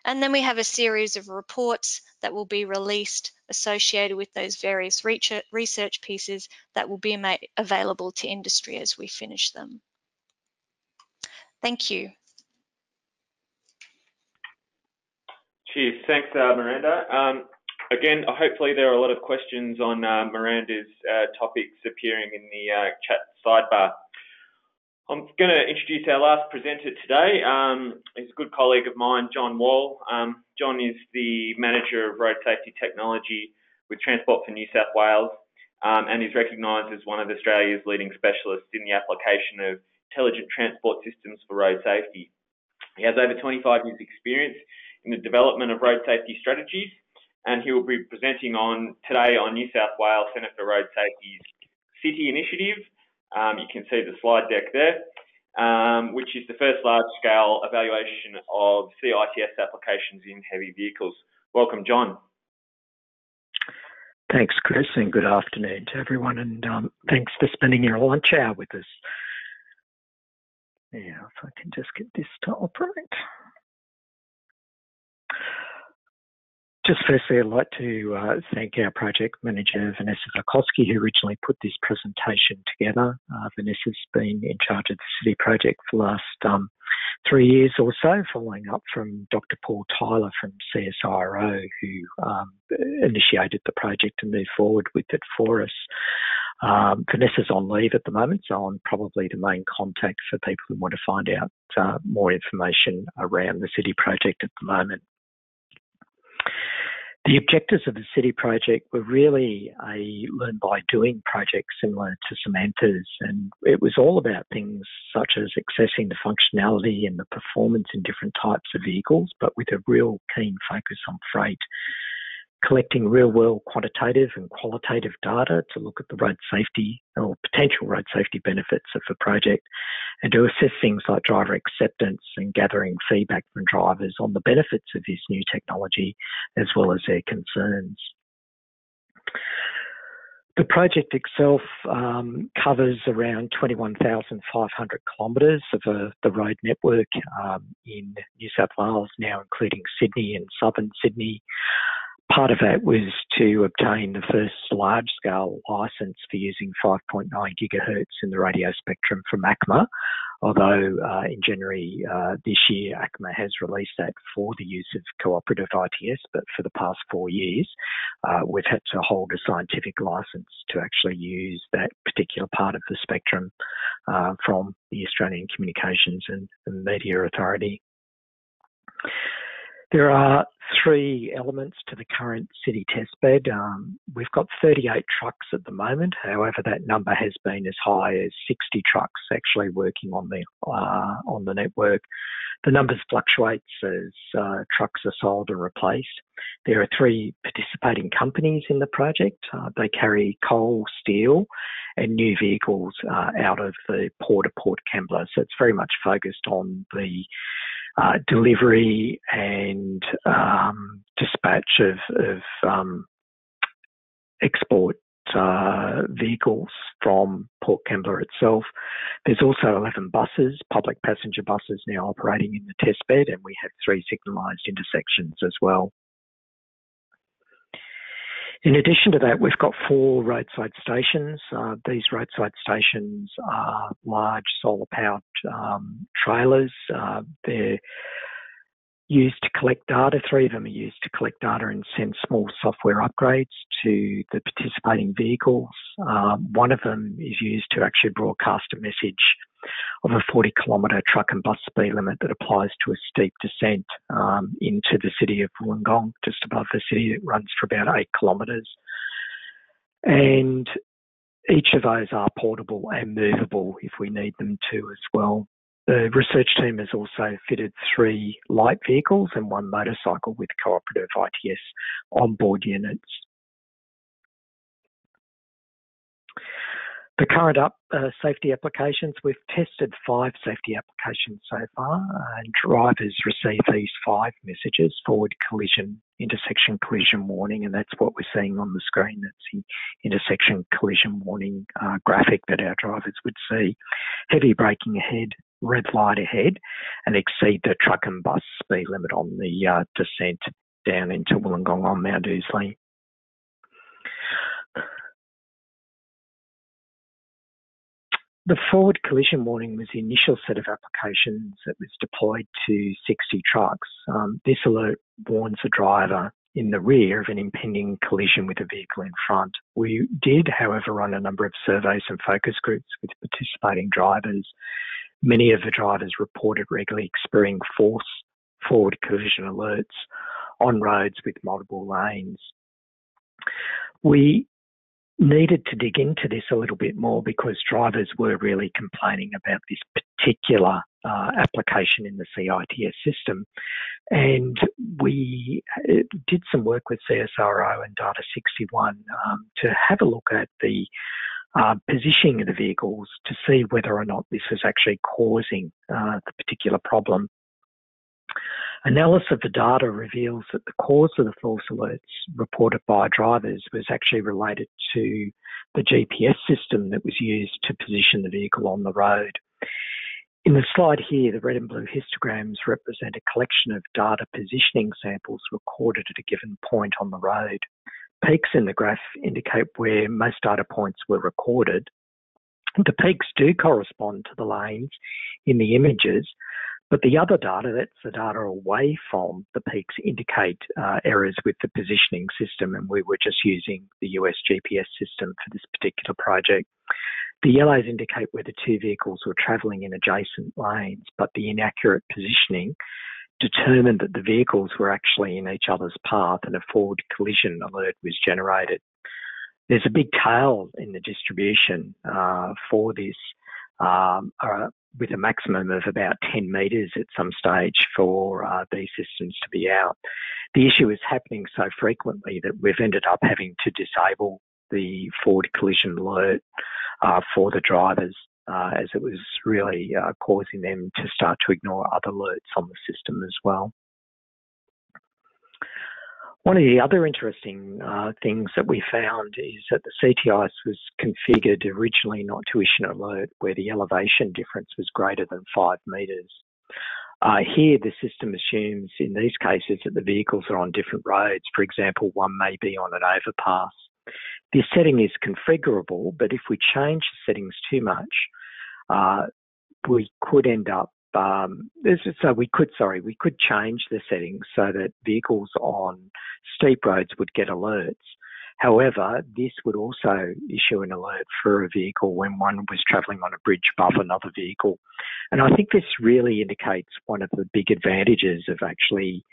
And then we have a series of reports that will be released associated with those various research pieces that will be made available to industry as we finish them. Thank you. Cheers. Thanks, uh, Miranda. Um, again, hopefully there are a lot of questions on uh, Miranda's uh, topics appearing in the uh, chat sidebar. I'm going to introduce our last presenter today. Um, he's a good colleague of mine, John Wall. Um, John is the Manager of Road Safety Technology with Transport for New South Wales, um, and is recognised as one of Australia's leading specialists in the application of intelligent transport systems for road safety. He has over twenty-five years experience in the development of road safety strategies, and he will be presenting on today on New South Wales Centre for Road Safety's City initiative. Um, you can see the slide deck there, um, which is the first large-scale evaluation of C I T S applications in heavy vehicles. Welcome, John. Thanks, Chris, and good afternoon to everyone, and um, thanks for spending your lunch hour with us. Yeah, if I can just get this to operate. Just firstly, I'd like to uh, thank our project manager, Vanessa Zarkowski, who originally put this presentation together. Uh, Vanessa's been in charge of the city project for the last um, three years or so, following up from Doctor Paul Tyler from C S I R O, who um, initiated the project and moved forward with it for us. Um, Vanessa's on leave at the moment, so I'm probably the main contact for people who want to find out uh, more information around the city project at the moment. The objectives of the city project were really a learn by doing project similar to Samantha's, and it was all about things such as accessing the functionality and the performance in different types of vehicles, but with a real keen focus on freight. Collecting real-world quantitative and qualitative data to look at the road safety or potential road safety benefits of the project, and to assess things like driver acceptance and gathering feedback from drivers on the benefits of this new technology as well as their concerns. The project itself um, covers around twenty-one thousand five hundred kilometres of uh, the road network um, in New South Wales now, including Sydney and southern Sydney. Part of that was to obtain the first large-scale licence for using five point nine gigahertz in the radio spectrum from A C M A, although uh, in January uh, this year, A C M A has released that for the use of cooperative I T S, but for the past four years, uh, we've had to hold a scientific licence to actually use that particular part of the spectrum uh, from the Australian Communications and Media Authority. There are three elements to the current city testbed. Um, we've got thirty-eight trucks at the moment. However, that number has been as high as sixty trucks actually working on the uh, on the network. The numbers fluctuate as uh, trucks are sold and replaced. There are three participating companies in the project. Uh, they carry coal, steel and new vehicles uh, out of the port of Port Kembla. So it's very much focused on the Uh, delivery and um, dispatch of, of um, export uh, vehicles from Port Kembla itself. There's also eleven buses, public passenger buses now operating in the testbed, and we have three signalised intersections as well. In addition to that, we've got four roadside stations. Uh, these roadside stations are large solar-powered um, trailers. Uh, they're used to collect data. Three of them are used to collect data and send small software upgrades to the participating vehicles. Um, one of them is used to actually broadcast a message of a forty kilometre truck and bus speed limit that applies to a steep descent um, into the city of Wollongong, just above the city, that runs for about eight kilometres. And each of those are portable and movable if we need them to as well. The research team has also fitted three light vehicles and one motorcycle with cooperative I T S onboard units. The current up uh, safety applications, we've tested five safety applications so far, uh, and drivers receive these five messages: forward collision, intersection collision warning, and that's what we're seeing on the screen. That's the intersection collision warning uh, graphic that our drivers would see. Heavy braking ahead, red light ahead, and exceed the truck and bus speed limit on the uh, descent down into Wollongong on Mount Ousley. The forward collision warning was the initial set of applications that was deployed to sixty trucks. Um, this alert warns the driver in the rear of an impending collision with a vehicle in front. We did, however, run a number of surveys and focus groups with participating drivers. Many of the drivers reported regularly experiencing forced forward collision alerts on roads with multiple lanes. We needed to dig into this a little bit more because drivers were really complaining about this particular uh, application in the C I T S system, and we did some work with C S I R O and Data sixty-one um, to have a look at the uh, positioning of the vehicles to see whether or not this was actually causing uh, the particular problem. Analysis of the data reveals that the cause of the false alerts reported by drivers was actually related to the G P S system that was used to position the vehicle on the road. In the slide here, the red and blue histograms represent a collection of data positioning samples recorded at a given point on the road. Peaks in the graph indicate where most data points were recorded. The peaks do correspond to the lanes in the images, but the other data, that's the data away from the peaks, indicate uh, errors with the positioning system, and we were just using the U S G P S system for this particular project. The yellows indicate where the two vehicles were travelling in adjacent lanes, but the inaccurate positioning determined that the vehicles were actually in each other's path and a forward collision alert was generated. There's a big tail in the distribution uh, for this, um, uh, with a maximum of about ten metres at some stage for uh, these systems to be out. The issue is happening so frequently that we've ended up having to disable the forward collision alert uh, for the drivers uh, as it was really uh, causing them to start to ignore other alerts on the system as well. One of the other interesting uh, things that we found is that the C T I S was configured originally not to issue an alert where the elevation difference was greater than five metres. Uh, here, the system assumes in these cases that the vehicles are on different roads. For example, one may be on an overpass. This setting is configurable, but if we change the settings too much, uh, we could end up, um, so we could, sorry, we could change the settings so that vehicles on steep roads would get alerts. However, this would also issue an alert for a vehicle when one was travelling on a bridge above another vehicle. And I think this really indicates one of the big advantages of actually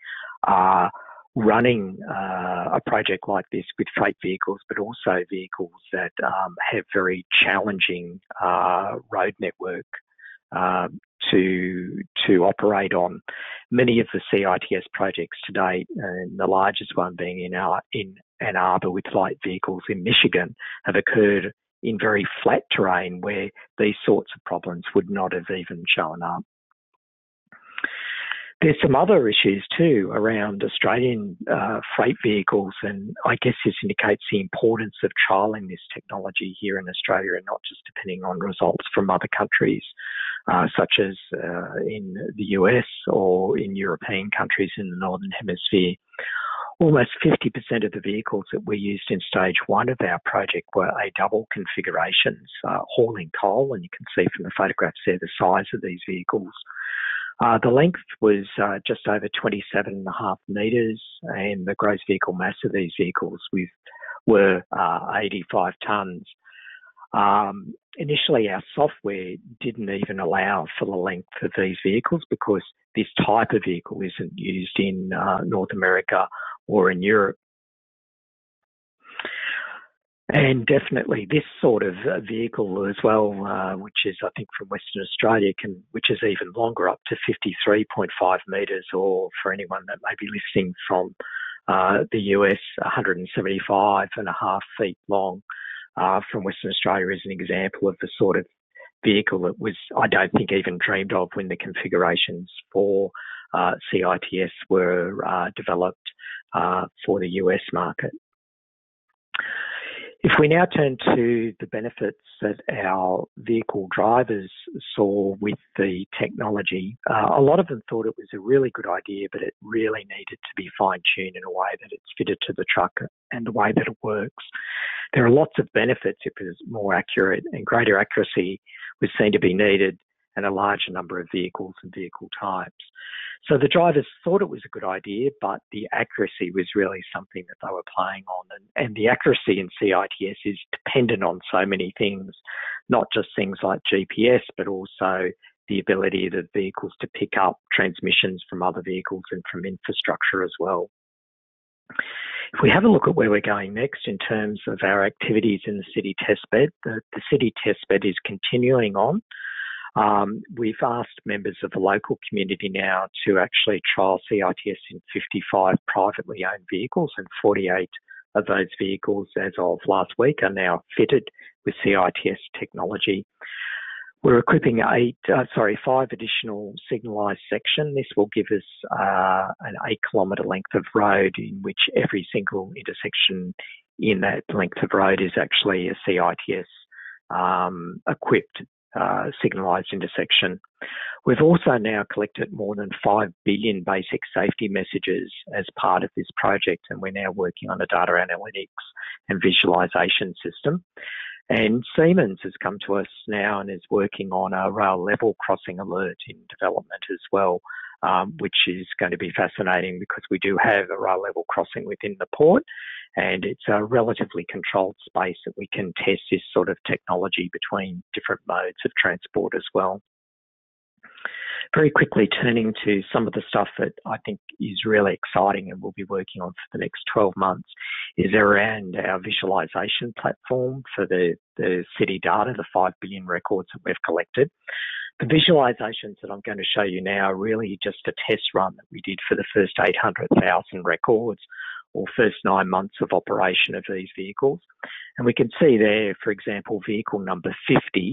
uh, running uh, a project like this with freight vehicles, but also vehicles that um, have very challenging uh, road network uh, to to operate on. Many of the C I T S projects to date, and the largest one being in our in Ann Arbor with light vehicles in Michigan, have occurred in very flat terrain where these sorts of problems would not have even shown up. There's some other issues too around Australian uh, freight vehicles, and I guess this indicates the importance of trialling this technology here in Australia and not just depending on results from other countries, uh, such as uh, in the U S or in European countries in the Northern Hemisphere. Almost fifty percent of the vehicles that we used in stage one of our project were A double configurations, uh, hauling coal, and you can see from the photographs there the size of these vehicles. Uh, the length was uh, just over twenty-seven and a half metres, and the gross vehicle mass of these vehicles with, were uh, eighty-five tonnes. Um, initially, our software didn't even allow for the length of these vehicles because this type of vehicle isn't used in uh, North America or in Europe. And definitely this sort of vehicle as well, uh, which is I think from Western Australia, can, which is even longer, up to fifty-three point five metres, or for anyone that may be listening from uh, the U S, one hundred seventy-five and a half feet long, uh, from Western Australia is an example of the sort of vehicle that was, I don't think, even dreamed of when the configurations for uh, C I T S were uh, developed Uh, for the U S market. If we now turn to the benefits that our vehicle drivers saw with the technology, uh, a lot of them thought it was a really good idea, but it really needed to be fine-tuned in a way that it's fitted to the truck and the way that it works. There are lots of benefits if it is more accurate, and greater accuracy was seen to be needed, and a larger number of vehicles and vehicle types. So the drivers thought it was a good idea, but the accuracy was really something that they were playing on. And, and the accuracy in C I T S is dependent on so many things, not just things like G P S, but also the ability of the vehicles to pick up transmissions from other vehicles and from infrastructure as well. If we have a look at where we're going next in terms of our activities in the city testbed, the, the city testbed is continuing on. Um, we've asked members of the local community now to actually trial C I T S in fifty-five privately owned vehicles, and forty-eight of those vehicles as of last week are now fitted with C I T S technology. We're equipping eight, uh, sorry, five additional signalised sections. This will give us uh, an eight kilometre length of road in which every single intersection in that length of road is actually a C I T S um, equipped Uh, signalised intersection. We've also now collected more than five billion basic safety messages as part of this project, and we're now working on a data analytics and visualisation system. And Siemens has come to us now and is working on a rail level crossing alert in development as well, um, which is going to be fascinating because we do have a rail level crossing within the port, and it's a relatively controlled space that we can test this sort of technology between different modes of transport as well. Very quickly turning to some of the stuff that I think is really exciting and we'll be working on for the next twelve months is around our visualisation platform for the, the city data, the five billion records that we've collected. The visualisations that I'm going to show you now are really just a test run that we did for the first eight hundred thousand records, or first nine months of operation of these vehicles. And we can see there, for example, vehicle number fifty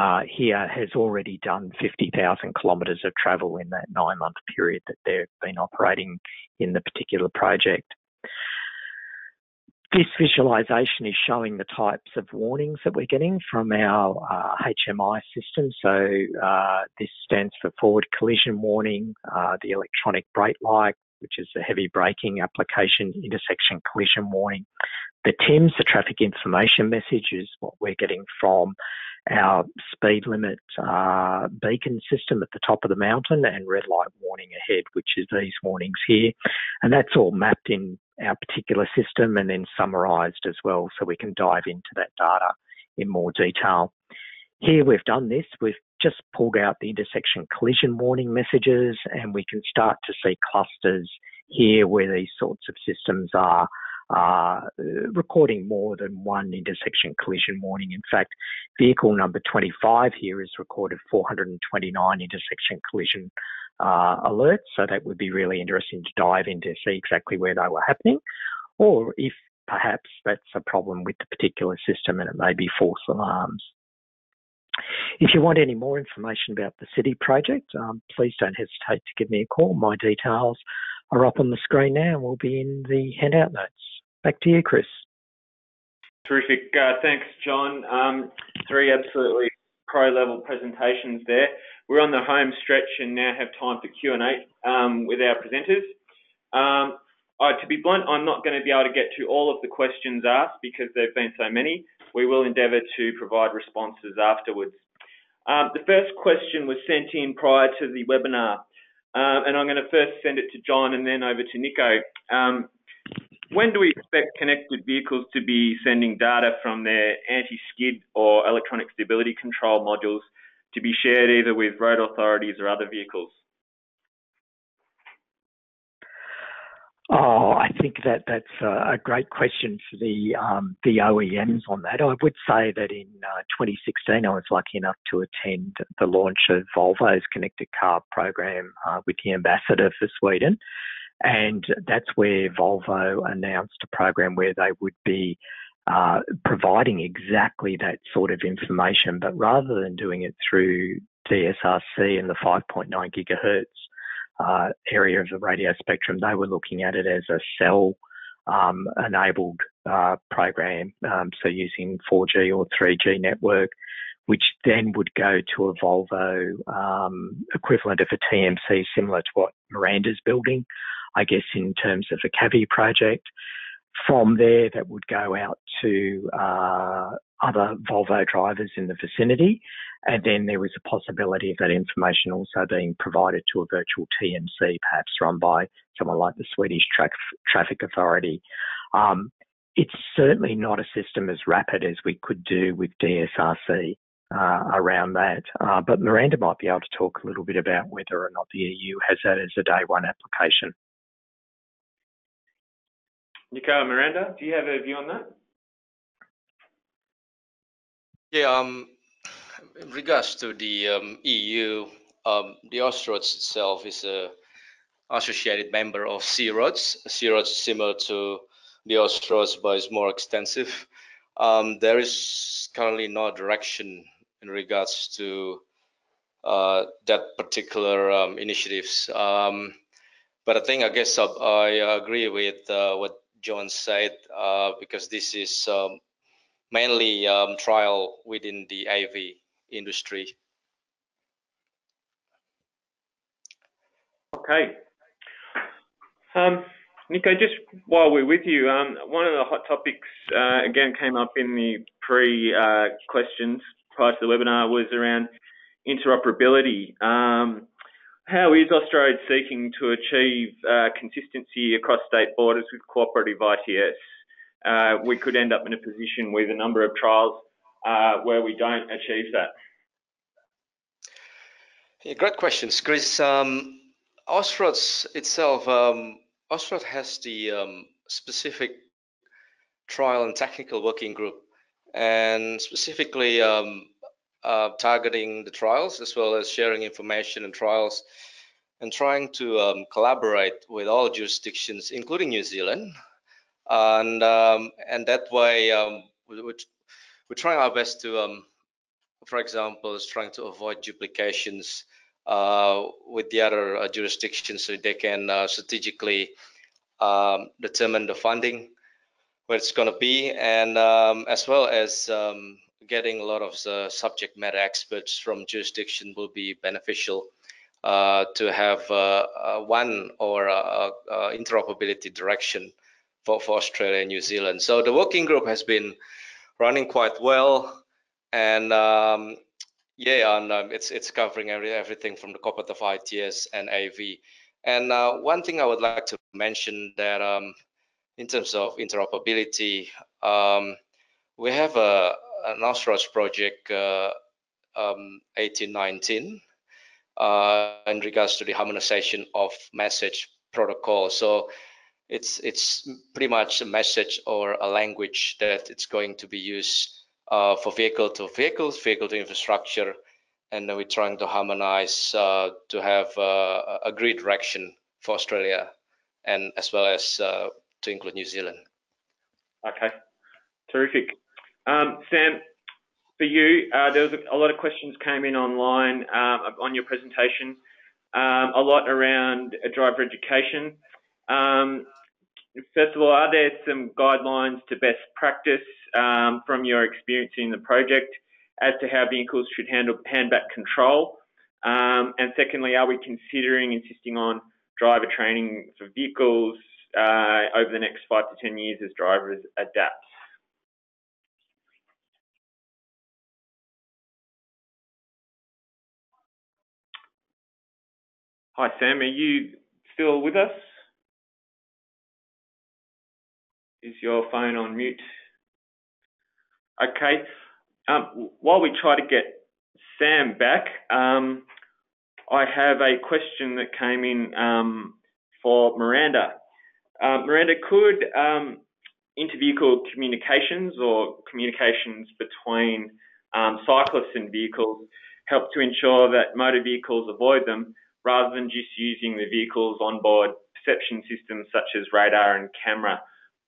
uh, here has already done fifty thousand kilometres of travel in that nine-month period that they've been operating in the particular project. This visualisation is showing the types of warnings that we're getting from our uh, H M I system. So uh, this stands for forward collision warning, uh, the electronic brake light, which is the heavy braking application intersection collision warning. The T I Ms, the traffic information message, is what we're getting from our speed limit uh, beacon system at the top of the mountain, and red light warning ahead, which is these warnings here. And that's all mapped in our particular system and then summarised as well, so we can dive into that data in more detail. Here we've done this, we've just pulled out the intersection collision warning messages, and we can start to see clusters here where these sorts of systems are Uh, recording more than one intersection collision warning. In fact, vehicle number twenty-five here has recorded four hundred twenty-nine intersection collision uh, alerts, so that would be really interesting to dive into to see exactly where they were happening, or if perhaps that's a problem with the particular system and it may be false alarms. If you want any more information about the CITI project, um, please don't hesitate to give me a call. My details are up on the screen now and will be in the handout notes. Back to you, Chris. Terrific. Uh, thanks, John. Um, three absolutely pro-level presentations there. We're on the home stretch and now have time for Q and A um, with our presenters. Um, I, to be blunt, I'm not going to be able to get to all of the questions asked because there have been so many. We will endeavour to provide responses afterwards. Um, the first question was sent in prior to the webinar, um, and I'm going to first send it to John and then over to Nico. Um, When do we expect connected vehicles to be sending data from their anti-skid or electronic stability control modules to be shared either with road authorities or other vehicles? Oh, I think that that's a great question for the um, the O E Ms on that. I would say that in uh, twenty sixteen, I was lucky enough to attend the launch of Volvo's connected car program uh, with the ambassador for Sweden. And that's where Volvo announced a program where they would be uh, providing exactly that sort of information, but rather than doing it through D S R C and the five point nine gigahertz uh, area of the radio spectrum, they were looking at it as a cell um, enabled uh, program, um, so using four G or three G network, which then would go to a Volvo um, equivalent of a T M C, similar to what Miranda's building, I guess, in terms of the CAVI project. From there, that would go out to uh, other Volvo drivers in the vicinity. And then there was a possibility of that information also being provided to a virtual T M C, perhaps run by someone like the Swedish Traf- Traffic Authority. Um, it's certainly not a system as rapid as we could do with D S R C uh, around that. Uh, but Miranda might be able to talk a little bit about whether or not the E U has that as a day one application. Nico, Miranda, do you have a view on that? Yeah, um, in regards to the um, E U, um, the Austroads itself is an associated member of C-ROADS. C-ROADS is similar to the Austroads, but it's more extensive. Um, there is currently no direction in regards to uh, that particular um, initiatives. Um, but I think, I guess I, I agree with uh, what John said, uh, because this is um, mainly um, trial within the A V industry. Okay. Um, Nico, just while we're with you, um, one of the hot topics, uh, again, came up in the pre-questions uh, prior to the webinar was around interoperability. Um, How is Austroads seeking to achieve uh, consistency across state borders with cooperative I T S? Uh, we could end up in a position with a number of trials uh, where we don't achieve that. Yeah, great questions, Chris. Um, Austroads itself, um, Austroads has the um, specific trial and technical working group, and specifically um, Uh, targeting the trials as well as sharing information and trials and trying to um, collaborate with all jurisdictions, including New Zealand. And um, and that way, um, we, we're trying our best to, um, for example, is trying to avoid duplications uh, with the other uh, jurisdictions so they can uh, strategically um, determine the funding. where it's going to be, and um, as well as um, getting a lot of the subject matter experts from jurisdiction will be beneficial uh, to have uh, uh, one or uh, uh, interoperability direction for, for Australia and New Zealand. So the working group has been running quite well, and um, yeah, and um, it's it's covering every, everything from the corporate of I T S and A V. And uh, one thing I would like to mention that um, in terms of interoperability, um, we have a an Austroads project uh, um, eighteen nineteen uh, in regards to the harmonization of message protocol. So it's it's pretty much a message or a language that it's going to be used uh, for vehicle to vehicles, vehicle to infrastructure, and then we're trying to harmonize uh, to have uh, a grid direction for Australia, and as well as uh, to include New Zealand. Okay, terrific. Um, Sam, for you, uh, there was a, a lot of questions came in online um, on your presentation, um, a lot around uh, driver education. Um, first of all, are there some guidelines to best practice um, from your experience in the project as to how vehicles should handle hand-back control? Um, and secondly, are we considering insisting on driver training for vehicles uh, over the next five to ten years as drivers adapt? Hi, Sam, are you still with us? Is your phone on mute? Okay. Um, while we try to get Sam back, um, I have a question that came in um, for Miranda. Uh, Miranda, could um, inter-vehicle communications or communications between um, cyclists and vehicles help to ensure that motor vehicles avoid them, rather than just using the vehicle's onboard perception systems such as radar and camera?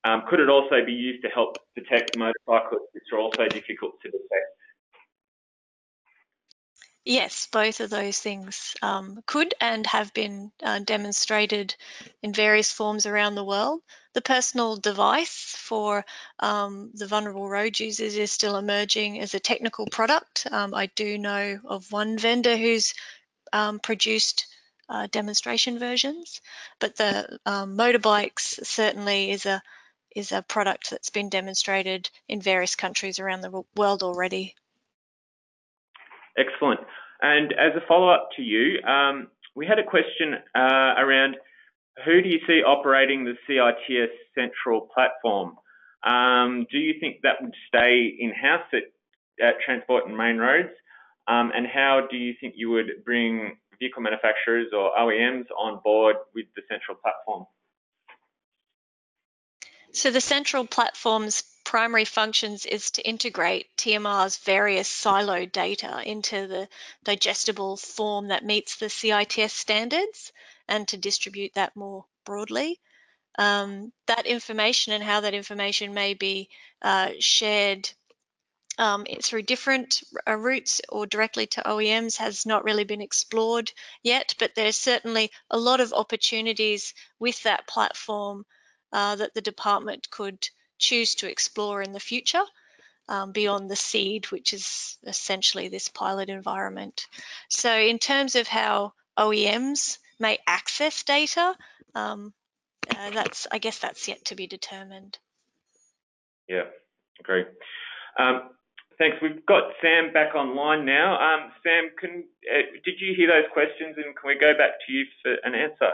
Um, could it also be used to help detect motorcyclists, which are also difficult to detect? Yes, both of those things um, could and have been uh, demonstrated in various forms around the world. The personal device for um, the vulnerable road users is still emerging as a technical product. Um, I do know of one vendor who's um, produced uh, demonstration versions, but the um, motorbikes certainly is a is a product that's been demonstrated in various countries around the world already. Excellent. And as a follow-up to you, um, we had a question uh, around who do you see operating the C I T S central platform? Um, do you think that would stay in-house at, at Transport and Main Roads? Um, and how do you think you would bring vehicle manufacturers or O E Ms on board with the central platform? So the central platform's primary functions is to integrate T M R's various siloed data into the digestible form that meets the C I T S standards and to distribute that more broadly. Um, that information and how that information may be uh, shared um, through different uh, routes or directly to O E Ms has not really been explored yet, but there's certainly a lot of opportunities with that platform Uh, that the department could choose to explore in the future um, beyond the seed, which is essentially this pilot environment. So in terms of how O E Ms may access data, um, uh, that's I guess that's yet to be determined. Yeah, great. Um, thanks. We've got Sam back online now. Um, Sam, can uh, did you hear those questions, and can we go back to you for an answer?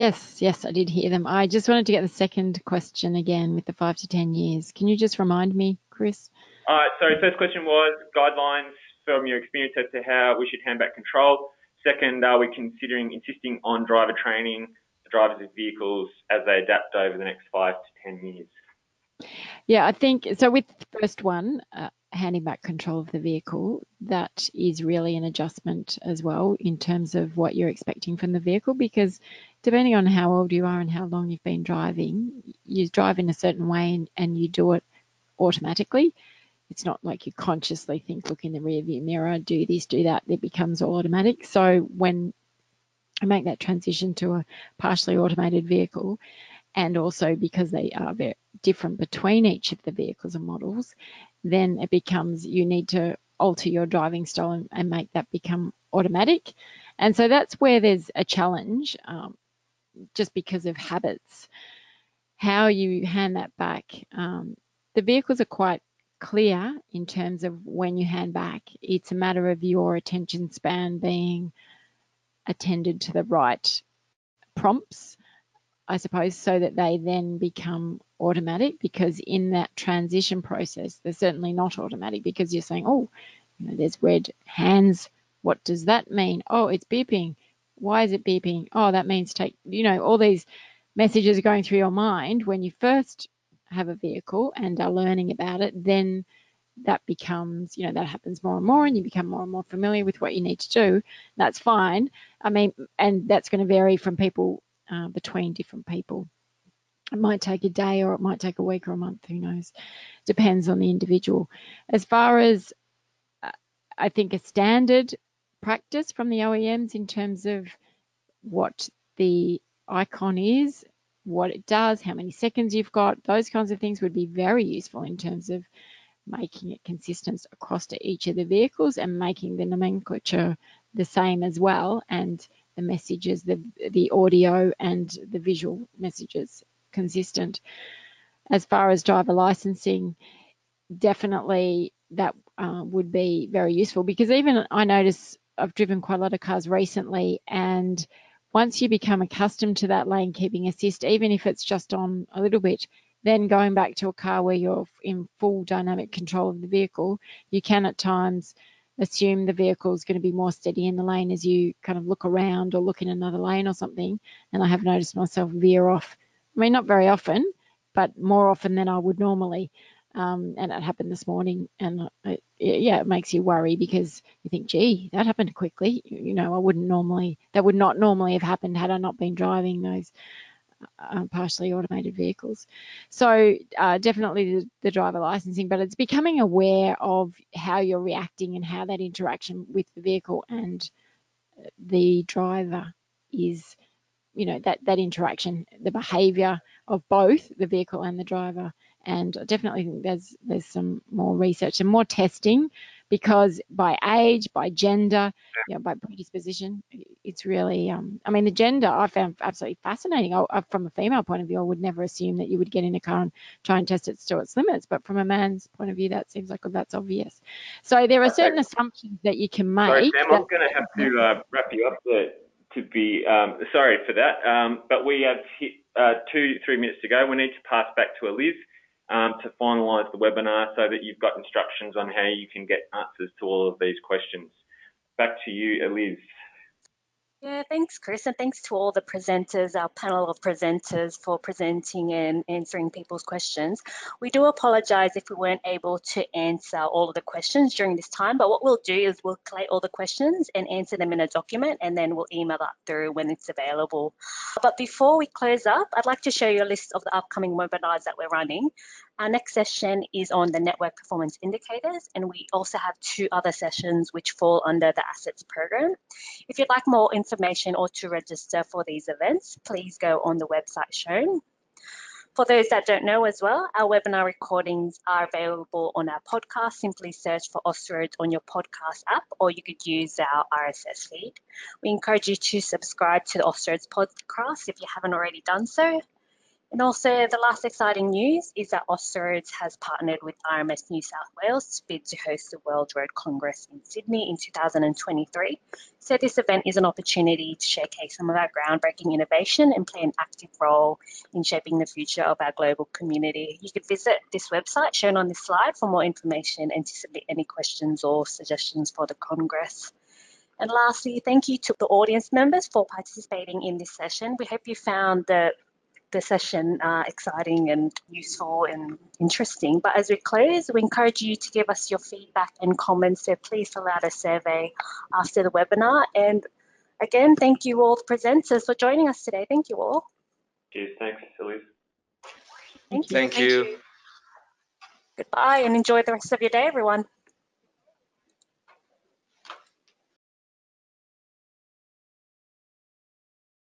Yes, yes, I did hear them. I just wanted to get the second question again with the five to ten years. Can you just remind me, Chris? Uh, sorry, first question was guidelines from your experience as to how we should hand back control. Second, are we considering insisting on driver training for drivers of vehicles as they adapt over the next five to ten years? Yeah, I think, so with the first one, uh, handing back control of the vehicle, that is really an adjustment as well in terms of what you're expecting from the vehicle, because depending on how old you are and how long you've been driving, you drive in a certain way and, and you do it automatically. It's not like you consciously think, look in the rearview mirror, do this, do that. It becomes all automatic. So when I make that transition to a partially automated vehicle, and also because they are different between each of the vehicles and models, then it becomes you need to alter your driving style and, and make that become automatic. And so that's where there's a challenge, um, just because of habits, how you hand that back. Um, the vehicles are quite clear in terms of when you hand back. It's a matter of your attention span being attended to the right prompts, I suppose, so that they then become automatic, because in that transition process, they're certainly not automatic, because you're saying, oh, you know, there's red hands. What does that mean? Oh, it's beeping. Why is it beeping? Oh, that means take, you know, all these messages are going through your mind when you first have a vehicle and are learning about it. Then that becomes, you know, that happens more and more, and you become more and more familiar with what you need to do. That's fine. I mean, and that's going to vary from people, uh, between different people. It might take a day, or it might take a week or a month, who knows. Depends on the individual. As far as uh, I think a standard practice from the O E Ms in terms of what the icon is, what it does, how many seconds you've got, those kinds of things would be very useful in terms of making it consistent across to each of the vehicles and making the nomenclature the same as well, and the messages, the, the audio and the visual messages consistent. As far as driver licensing, definitely that uh, would be very useful, because even I notice I've driven quite a lot of cars recently, and once you become accustomed to that lane keeping assist, even if it's just on a little bit, then going back to a car where you're in full dynamic control of the vehicle, you can at times assume the vehicle is going to be more steady in the lane as you kind of look around or look in another lane or something. And I have noticed myself veer off. I mean, not very often, but more often than I would normally. Um, and it happened this morning, and it, it, yeah, it makes you worry, because you think, gee, that happened quickly. You, you know, I wouldn't normally, that would not normally have happened had I not been driving those uh, partially automated vehicles. So uh, definitely the, the driver licensing, but it's becoming aware of how you're reacting and how that interaction with the vehicle and the driver is, you know, that, that interaction, the behaviour of both the vehicle and the driver. And I definitely think there's there's some more research and more testing, because by age, by gender, you know, by predisposition, it's really, um, I mean, the gender I found absolutely fascinating. I, I, from a female point of view, I would never assume that you would get in a car and try and test it to its limits. But from a man's point of view, that seems like, well, that's obvious. So there are certain assumptions that you can make. Sorry, Sam, that, I'm going to have to uh, wrap you up there to be, um, sorry for that. Um, but we have hit uh, two, three minutes to go. We need to pass back to Eliz. Um, to finalise the webinar, so that you've got instructions on how you can get answers to all of these questions. Back to you, Eliz. Yeah, thanks, Chris, and thanks to all the presenters, our panel of presenters, for presenting and answering people's questions. We do apologise if we weren't able to answer all of the questions during this time, but what we'll do is we'll collate all the questions and answer them in a document, and then we'll email that through when it's available. But before we close up, I'd like to show you a list of the upcoming webinars that we're running. Our next session is on the network performance indicators, and we also have two other sessions which fall under the assets program. If you'd like more information or to register for these events, please go on the website shown. For those that don't know as well, our webinar recordings are available on our podcast. Simply search for Austroads on your podcast app, or you could use our R S S feed. We encourage you to subscribe to the Austroads podcast if you haven't already done so. And also, the last exciting news is that Austroads has partnered with R M S New South Wales to bid to host the World Road Congress in Sydney in two thousand twenty-three. So this event is an opportunity to showcase some of our groundbreaking innovation and play an active role in shaping the future of our global community. You can visit this website shown on this slide for more information and to submit any questions or suggestions for the Congress. And lastly, thank you to the audience members for participating in this session. We hope you found the the session uh, exciting and useful and interesting. But as we close, we encourage you to give us your feedback and comments, so please fill out a survey after the webinar. And again, thank you all the presenters for joining us today. Thank you all. Cheers. Thanks, Eliz. Thank you. Thank you. Goodbye, and enjoy the rest of your day, everyone.